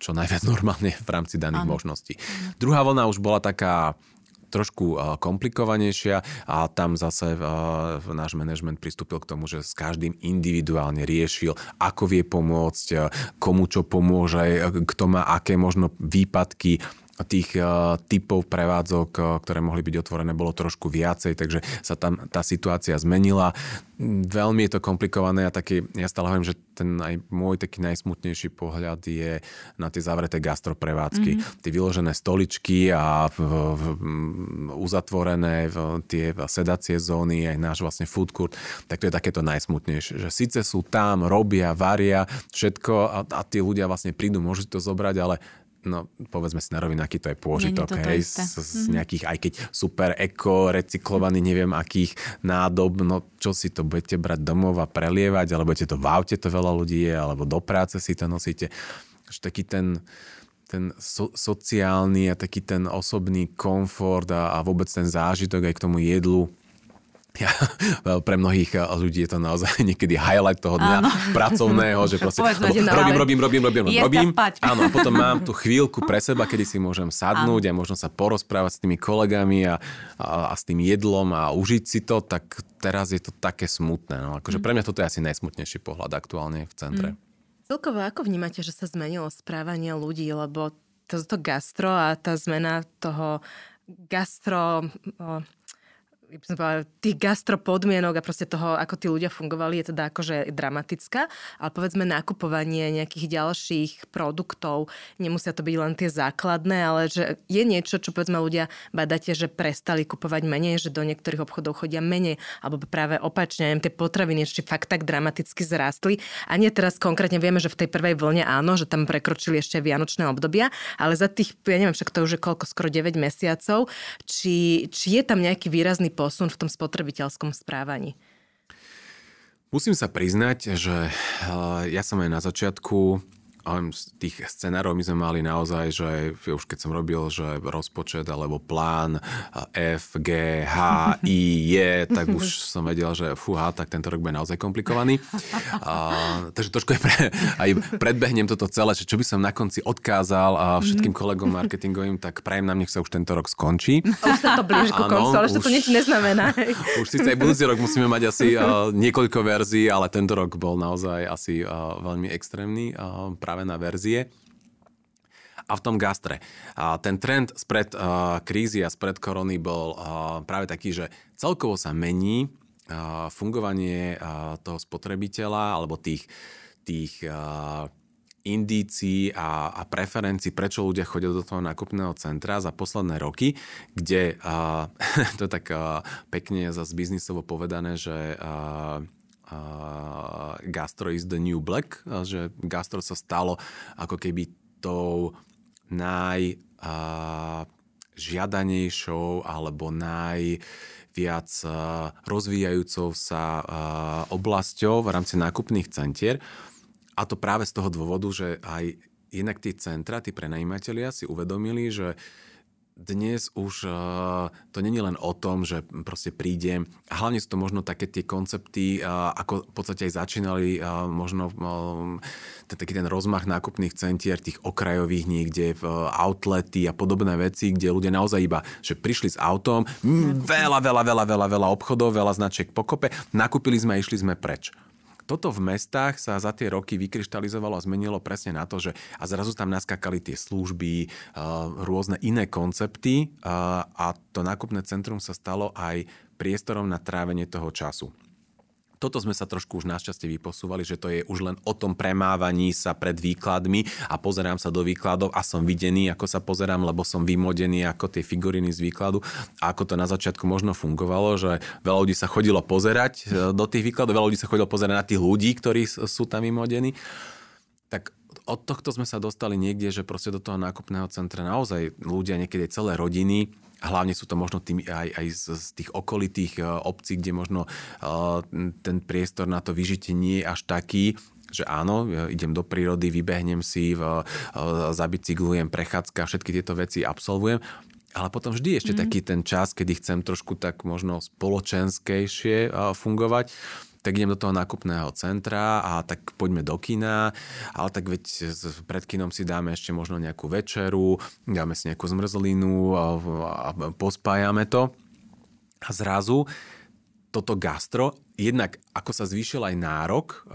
čo najviac normálne v rámci daných Aha. možností. Aha. Druhá vlna už bola taká trošku uh, komplikovanejšia a tam zase uh, náš manažment pristúpil k tomu, že s každým individuálne riešil, ako vie pomôcť, komu čo pomôže, kto má aké možno výpadky, tých typov prevádzok, ktoré mohli byť otvorené, bolo trošku viacej, takže sa tam tá situácia zmenila. Veľmi je to komplikované a taký, ja stále hovorím, že ten aj môj taký najsmutnejší pohľad je na tie zavreté gastroprevádzky. Mm-hmm. Tie vyložené stoličky a v, v, uzatvorené v, tie sedacie zóny, aj náš vlastne food court, tak to je takéto najsmutnejšie. Že síce sú tam, robia, varia, všetko a, a tí ľudia vlastne prídu, môžu to zobrať, ale no, povedzme si na rovinu, aký to je pôžitok, hej, z, z nejakých, aj keď super eko, recyklovaný, neviem akých nádob, no čo si to budete brať domov a prelievať, alebo budete to v aute, to veľa ľudí je, alebo do práce si to nosíte. Až taký ten, ten so, sociálny a taký ten osobný komfort a, a vôbec ten zážitok aj k tomu jedlu. Ja, pre mnohých ľudí je to naozaj niekedy highlight toho dňa, áno, pracovného, že proste robím, robím, robím, robím, robím. Áno, a potom mám tú chvíľku pre seba, kedy si môžem sadnúť, áno, a možno sa porozprávať s tými kolegami a, a, a s tým jedlom a užiť si to, tak teraz je to také smutné. No. Akože pre mňa toto je asi najsmutnejší pohľad aktuálne v centre. Mm. Celkovo ako vnímate, že sa zmenilo správanie ľudí, lebo to, to gastro a tá zmena toho gastro... O... tých gastropodmienok a proste toho, ako tí ľudia fungovali, je teda akože dramatická, ale povedzme nakupovanie nejakých ďalších produktov, nemusia to byť len tie základné, ale že je niečo, čo povedzme ľudia badáte, že prestali kupovať menej, že do niektorých obchodov chodia menej, alebo práve opačne, neviem, tie potraviny ešte fakt tak dramaticky zrástli. A nie teraz konkrétne vieme, že v tej prvej vlne áno, že tam prekročili ešte vianočné obdobia, ale za tých, ja neviem, však to už je koľko, skoro deväť mesiacov, či, či je tam nejaký výrazný posun v tom spotrebiteľskom správaní? Musím sa priznať, že ja som aj na začiatku z tých scenárov my sme mali naozaj, že už keď som robil, že rozpočet alebo plán F, G, H, I, J, tak už som vedel, že fúha, tak tento rok bude naozaj komplikovaný. A, takže trošku aj, pre, aj predbehnem toto celé, že čo by som na konci odkázal a všetkým kolegom marketingovým, tak prajem nám, nech sa už tento rok skončí. Už sa to blíži ku koncu, ale už to nič neznamená. Už síce aj budúci rok musíme mať asi uh, niekoľko verzií, ale tento rok bol naozaj asi uh, veľmi extrémny uh, práve na verzie. A v tom gastre. A ten trend spred uh, krízy a spred korony bol uh, práve taký, že celkovo sa mení uh, fungovanie uh, toho spotrebiteľa alebo tých, tých uh, indícií a, a preferencií, prečo ľudia chodia do toho nákupného centra za posledné roky, kde uh, to je tak uh, pekne zase biznisovo povedané, že uh, Uh, gastro is the new black, že gastro sa stalo ako keby tou naj uh, žiadanejšou alebo najviac uh, rozvíjajúcou sa uh, oblasťou v rámci nákupných centier. A to práve z toho dôvodu, že aj inak tí centra, tí prenajímatelia si uvedomili, že dnes už uh, to nie je len o tom, že proste prídem. Hlavne sú to možno také tie koncepty, uh, ako v podstate aj začínali uh, možno um, ten, taký ten rozmach nákupných centier, tých okrajových niekde, uh, outlety a podobné veci, kde ľudia naozaj iba, že prišli s autom, mm, veľa, veľa, veľa, veľa, veľa obchodov, veľa značiek pokope, nakúpili sme a išli sme preč. Toto v mestách sa za tie roky vykryštalizovalo a zmenilo presne na to, že a zrazu tam naskakali tie služby, rôzne iné koncepty a to nákupné centrum sa stalo aj priestorom na trávenie toho času. Toto sme sa trošku už našťastie vyposúvali, že to je už len o tom premávaní sa pred výkladmi a pozerám sa do výkladov a som videný, ako sa pozerám, lebo som vymodený ako tie figuriny z výkladu. A ako to na začiatku možno fungovalo, že veľa ľudí sa chodilo pozerať do tých výkladov, veľa ľudí sa chodilo pozerať na tých ľudí, ktorí sú tam vymodení. Tak od tohto sme sa dostali niekde, že proste do toho nákupného centra naozaj ľudia, niekedy celé rodiny, hlavne sú to možno tým, aj, aj z, z tých okolitých obcí, kde možno uh, ten priestor na to vyžitie nie je až taký, že áno, idem do prírody, vybehnem si, uh, uh, zabicyklujem, prechádzka, všetky tieto veci absolvujem. Ale potom vždy je ešte mm. taký ten čas, kedy chcem trošku tak možno spoločenskejšie uh, fungovať. Tak idem do toho nákupného centra a tak poďme do kina, ale tak veď pred kinom si dáme ešte možno nejakú večeru, dáme si nejakú zmrzlinu a, a pospájame to. A zrazu toto gastro jednak ako sa zvýšil aj nárok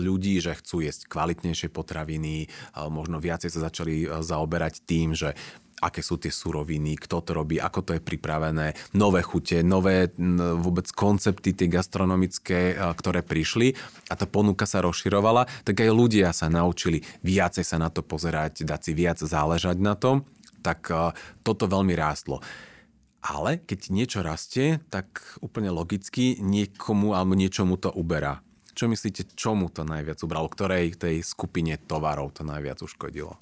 ľudí, že chcú jesť kvalitnejšie potraviny, možno viacej sa začali zaoberať tým, že aké sú tie suroviny, kto to robí, ako to je pripravené, nové chute, nové vôbec koncepty tie gastronomické, ktoré prišli a tá ponuka sa rozširovala, tak aj ľudia sa naučili viacej sa na to pozerať, dať si viac záležať na tom, tak toto veľmi rástlo. Ale keď niečo rastie, tak úplne logicky niekomu alebo niečomu to uberá. Čo myslíte, čomu to najviac ubralo? Ktorej tej skupine tovarov to najviac uškodilo?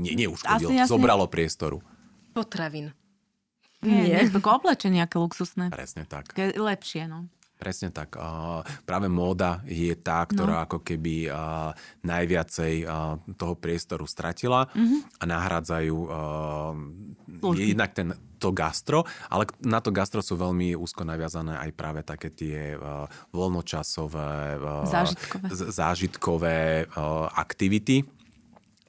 Nie, neuškodilo. Asi, Zobralo asi... priestoru. Potravín. Nie, nie. Tako oblečenie, aké luxusné. Presne tak. Ke lepšie, no. Presne tak. Uh, práve móda je tá, ktorá no. ako keby uh, najviacej uh, toho priestoru stratila mm-hmm. a nahrádzajú uh, jednak ten, to gastro, ale na to gastro sú veľmi úzko naviazané aj práve také tie uh, voľnočasové uh, zážitkové, z- zážitkové uh, aktivity.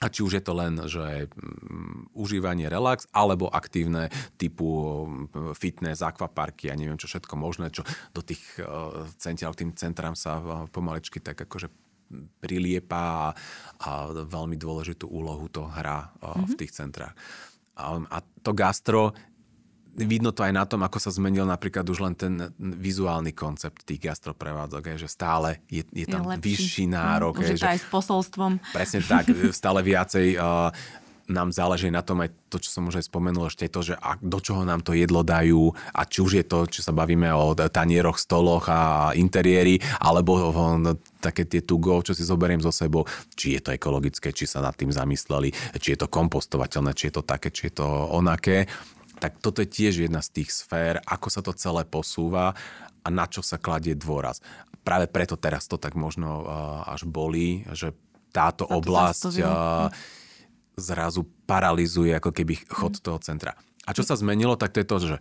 A či už je to len, že um, užívanie, relax, alebo aktívne typu um, fitness, akvaparky a neviem čo všetko možné, čo do tých uh, centier, tým centrám sa uh, pomaličky tak akože priliepá a, a veľmi dôležitú úlohu to hrá uh, mm-hmm. v tých centrách. Um, a to gastro, vidno to aj na tom, ako sa zmenil napríklad už len ten vizuálny koncept tých gastroprevádzok, že stále je, je tam je vyšší nárok. Mm, už je to aj s posolstvom. Presne tak, stále viacej uh, nám záleží na tom aj to, čo som už aj spomenul, ešte to, že do čoho nám to jedlo dajú a či už je to, čo sa bavíme o tanieroch, stoloch a interiéri, alebo no, také tie to-go, čo si zoberiem so sebou, či je to ekologické, či sa nad tým zamysleli, či je to kompostovateľné, či je to také, či je to onaké. Tak toto je tiež jedna z tých sfér, ako sa to celé posúva a na čo sa kladie dôraz. Práve preto teraz to tak možno uh, až bolí, že táto oblasť uh, zrazu paralizuje ako keby chod mm. toho centra. A čo sa zmenilo, tak to je to, že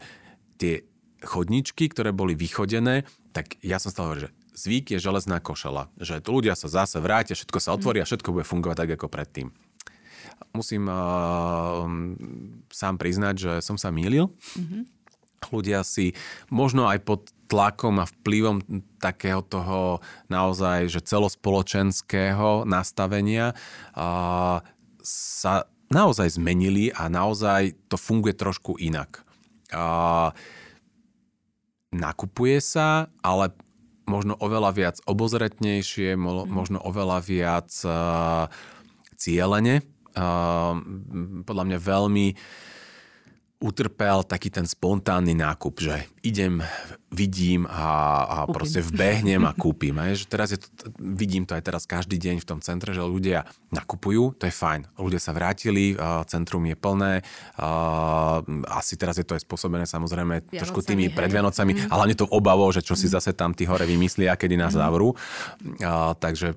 tie chodničky, ktoré boli vychodené, tak ja som stále hovoril, že zvyk je železná košela. Že ľudia sa zase vrátia, všetko sa otvorí a všetko bude fungovať tak ako predtým. Musím uh, sám priznať, že som sa mýlil. Mm-hmm. Ľudia si možno aj pod tlakom a vplyvom takého toho naozaj, že celospoločenského nastavenia uh, sa naozaj zmenili a naozaj to funguje trošku inak. Uh, nakupuje sa, ale možno oveľa viac obozretnejšie, mo- mm-hmm. možno oveľa viac uh, cielene. Uh, podľa mňa veľmi utrpel taký ten spontánny nákup, že idem, vidím a, a proste vbehnem a kúpim. Že teraz je to, vidím to aj teraz každý deň v tom centre, že ľudia nakupujú, to je fajn. Ľudia sa vrátili, uh, centrum je plné, uh, asi teraz je to aj spôsobené samozrejme Vianocami, trošku tými hej. pred Vianocami, mm. ale hlavne to obavou, že čo si zase tam tí hore vymyslia, kedy nás mm. zavrú. Uh, takže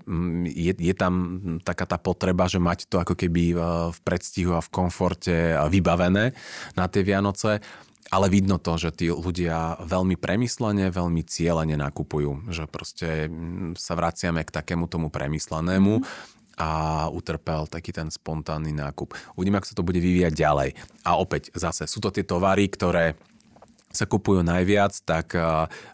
je, je tam taká tá potreba, že mať to ako keby uh, v predstihu a v komforte uh, vybavené na tie Vianoce, ale vidno to, že tí ľudia veľmi premyslene, veľmi cieľene nakupujú, že proste sa vraciame k takému tomu premyslenému a utrpel taký ten spontánny nákup. Uvidíme, ako sa to bude vyvíjať ďalej. A opäť zase sú to tie tovary, ktoré sa kupujú najviac, tak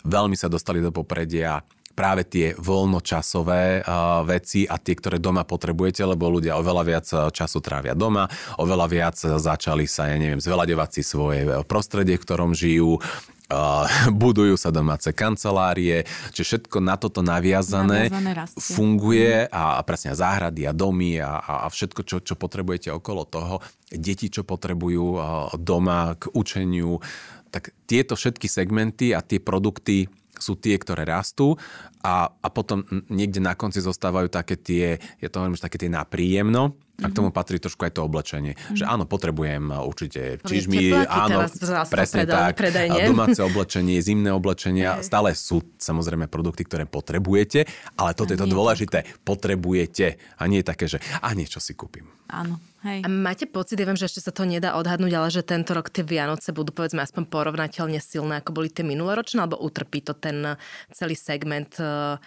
veľmi sa dostali do popredia práve tie voľnočasové uh, veci a tie, ktoré doma potrebujete, lebo ľudia oveľa viac času trávia doma, oveľa viac začali sa, ja neviem, zveľaďovať si svoje prostredie, v ktorom žijú, uh, budujú sa domáce kancelárie, čiže všetko na toto naviazané, naviazané funguje a, a presne záhrady a domy a, a všetko, čo, čo potrebujete okolo toho, deti, čo potrebujú uh, doma k učeniu, tak tieto všetky segmenty a tie produkty sú tie, ktoré rastú a, a potom niekde na konci zostávajú také tie, ja to hovorím, že také tie napríjemno a k tomu patrí trošku aj to oblečenie. Mm. Že áno, potrebujem určite čižmy, áno, presne predal, tak, predajne. Domáce oblečenie, zimné oblečenia, stále sú samozrejme produkty, ktoré potrebujete, ale toto a je to dôležité, tak. Potrebujete a nie je také, že a niečo si kúpim. Áno. Hej. A máte pocit, ja viem, že ešte sa to nedá odhadnúť, ale že tento rok tie Vianoce budú povedzme aspoň porovnateľne silné, ako boli tie minuloročné, alebo utrpí to ten celý segment uh,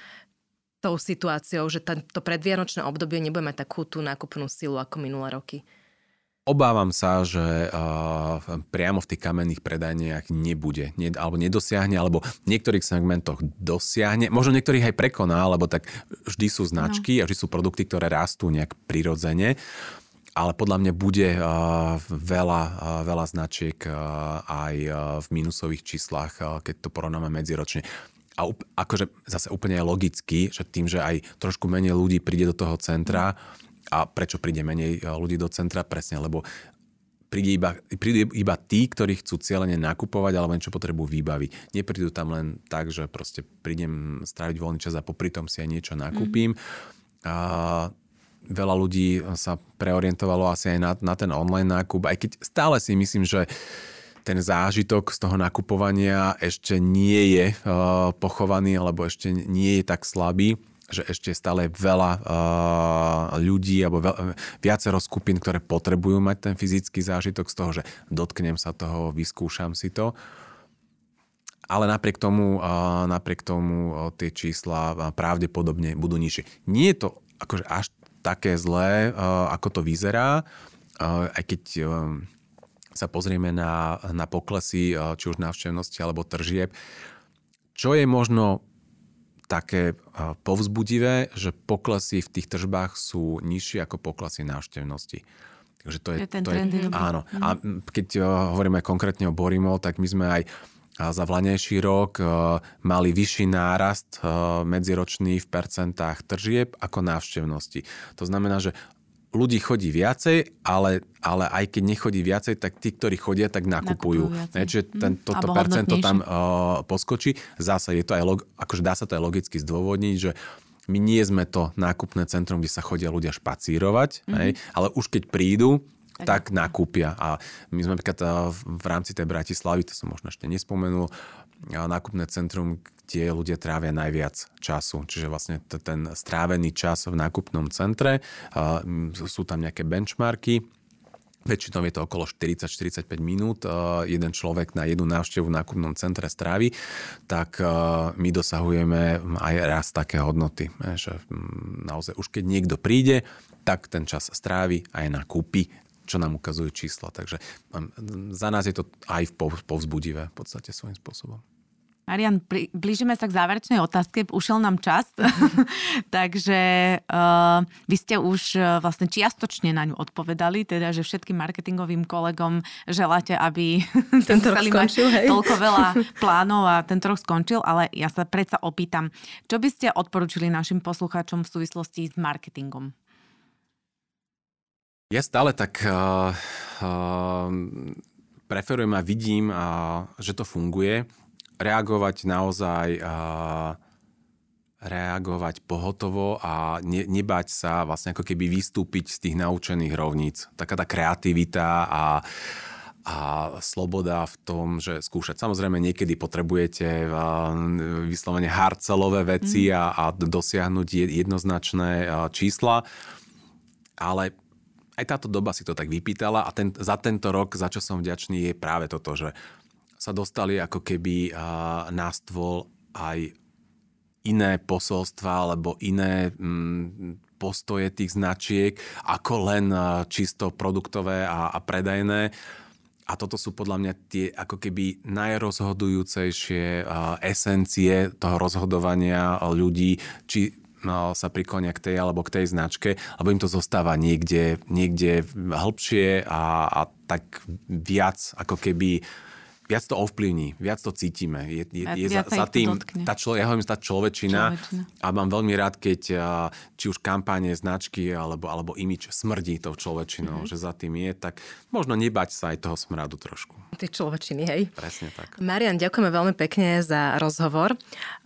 tou situáciou, že to predvianočné obdobie nebude mať takú tú nákupnú silu ako minulé roky? Obávam sa, že uh, priamo v tých kamenných predajniach nebude, ne, alebo nedosiahne, alebo v niektorých segmentoch dosiahne, možno niektorých aj prekoná, lebo tak vždy sú značky no. a vždy sú produkty, ktoré rastú nejak prirodzene, ale podľa mňa bude uh, veľa, uh, veľa značiek uh, aj uh, v minusových číslach, uh, keď to porovnáme medziročne. A up- akože zase úplne je logicky, že tým, že aj trošku menej ľudí príde do toho centra, a prečo príde menej ľudí do centra? Presne, lebo príde iba, príde iba tí, ktorí chcú cieľene nakupovať alebo niečo potrebujú výbaviť. Neprídu tam len tak, že proste prídem stráviť voľný čas a popri tom si aj niečo nakúpim. Mm. A veľa ľudí sa preorientovalo asi aj na, na ten online nákup, aj keď stále si myslím, že ten zážitok z toho nakupovania ešte nie je uh, pochovaný alebo ešte nie je tak slabý, že ešte stále veľa uh, ľudí alebo veľa, viacero skupín, ktoré potrebujú mať ten fyzický zážitok z toho, že dotknem sa toho, vyskúšam si to. Ale napriek tomu, uh, napriek tomu uh, tie čísla pravdepodobne budú nižšie. Nie je to akože až také zlé, uh, ako to vyzerá, uh, aj keď uh, sa pozrieme na, na poklesy, uh, či už návštevnosti alebo tržieb. Čo je možno také povzbudivé, že poklesy v tých tržbách sú nižšie ako poklesy návštevnosti. Takže to je, je ten to trend. Je, áno. A keď hovoríme konkrétne o Bory Mall, tak my sme aj za vlanejší rok mali vyšší nárast medziročný v percentách tržieb ako návštevnosti. To znamená, že ľudí chodí viacej, ale, ale aj keď nechodí viacej, tak tí, ktorí chodia, tak nakupujú. nakupujú Čiže ten, toto percento tam uh, poskočí. Zase je to aj log- akože dá sa to aj logicky zdôvodniť, že my nie sme to nákupné centrum, kde sa chodia ľudia špacírovať, mm-hmm. hej, ale už keď prídu, tak, tak nakúpia. A my sme napríklad uh, v rámci tej Bratislavy, to som možno ešte nespomenul, uh, nákupné centrum, kde ľudia trávia najviac času. Čiže vlastne t- ten strávený čas v nákupnom centre, uh, sú tam nejaké benchmarky, väčšinou je to okolo štyridsať až štyridsaťpäť minút, uh, jeden človek na jednu návštevu v nákupnom centre strávi, tak uh, my dosahujeme aj raz také hodnoty. Že um, naozaj už keď niekto príde, tak ten čas strávi a aj nakúpi, čo nám ukazujú čísla. Takže um, za nás je to aj povzbudivé v podstate svojím spôsobom. Marián, blížime sa k záverečnej otázke, ušiel nám čas, takže uh, vy ste už uh, vlastne čiastočne na ňu odpovedali, teda, že všetkým marketingovým kolegom želáte, aby tento rok skončil, hej? Toľko veľa plánov a tento rok skončil, ale ja sa predsa opýtam, čo by ste odporúčili našim poslucháčom v súvislosti s marketingom? Ja stále tak... Uh, uh, preferujem a vidím, uh, že to funguje. reagovať naozaj uh, reagovať pohotovo a ne, nebať sa vlastne ako keby vystúpiť z tých naučených rovníc. Taká tá kreativita a, a sloboda v tom, že skúšať. Samozrejme, niekedy potrebujete uh, vyslovene hardcelové veci mm. a, a dosiahnuť jednoznačné uh, čísla, ale aj táto doba si to tak vypýtala a ten, za tento rok, za čo som vďačný, je práve toto, že sa dostali ako keby na stôl aj iné posolstva alebo iné postoje tých značiek ako len čisto produktové a predajné. A toto sú podľa mňa tie ako keby najrozhodujúcejšie esencie toho rozhodovania ľudí, či sa priklonia k tej alebo k tej značke, alebo im to zostáva niekde, niekde hĺbšie a, a tak viac ako keby viac to ovplyvní, viac to cítime. Je, je, je za, za tým, tá člo, ja hovorím, tá človečina, človečina. A mám veľmi rád, keď či už kampáne, značky alebo, alebo imič smrdí tou človečinou, mm-hmm. že za tým je, tak možno nebať sa aj toho smradu trošku. Tej človečiny, hej. Presne tak. Marián, ďakujeme veľmi pekne za rozhovor.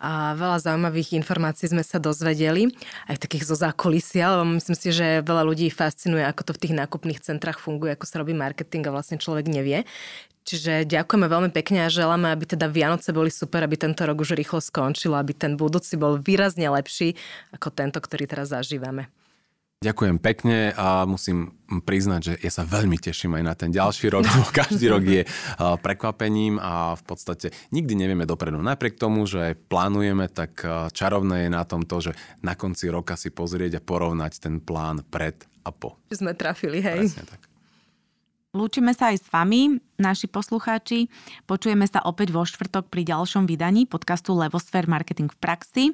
A veľa zaujímavých informácií sme sa dozvedeli, aj takých zo zákulisia, lebo myslím si, že veľa ľudí fascinuje, ako to v tých nákupných centrách funguje, ako sa robí marketing a vlastne človek nevie. Čiže ďakujeme veľmi pekne a želáme, aby teda Vianoce boli super, aby tento rok už rýchlo skončil, aby ten budúci bol výrazne lepší ako tento, ktorý teraz zažívame. Ďakujem pekne a musím priznať, že ja sa veľmi teším aj na ten ďalší rok, lebo každý rok je prekvapením a v podstate nikdy nevieme dopredu. Napriek tomu, že plánujeme, tak čarovné je na tom to, že na konci roka si pozrieť a porovnať ten plán pred a po. Sme trafili, hej. Presne tak. Lúčime sa aj s vami, naši poslucháči. Počujeme sa opäť vo štvrtok pri ďalšom vydaní podcastu Levosfer Marketing v praxi.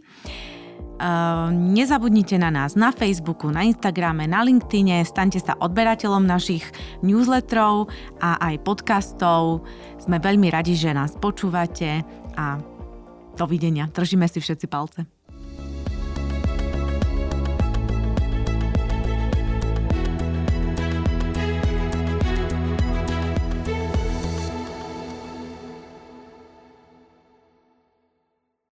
Uh, nezabudnite na nás na Facebooku, na Instagrame, na LinkedIne, staňte sa odberateľom našich newsletterov a aj podcastov. Sme veľmi radi, že nás počúvate a dovidenia. Držíme si všetci palce.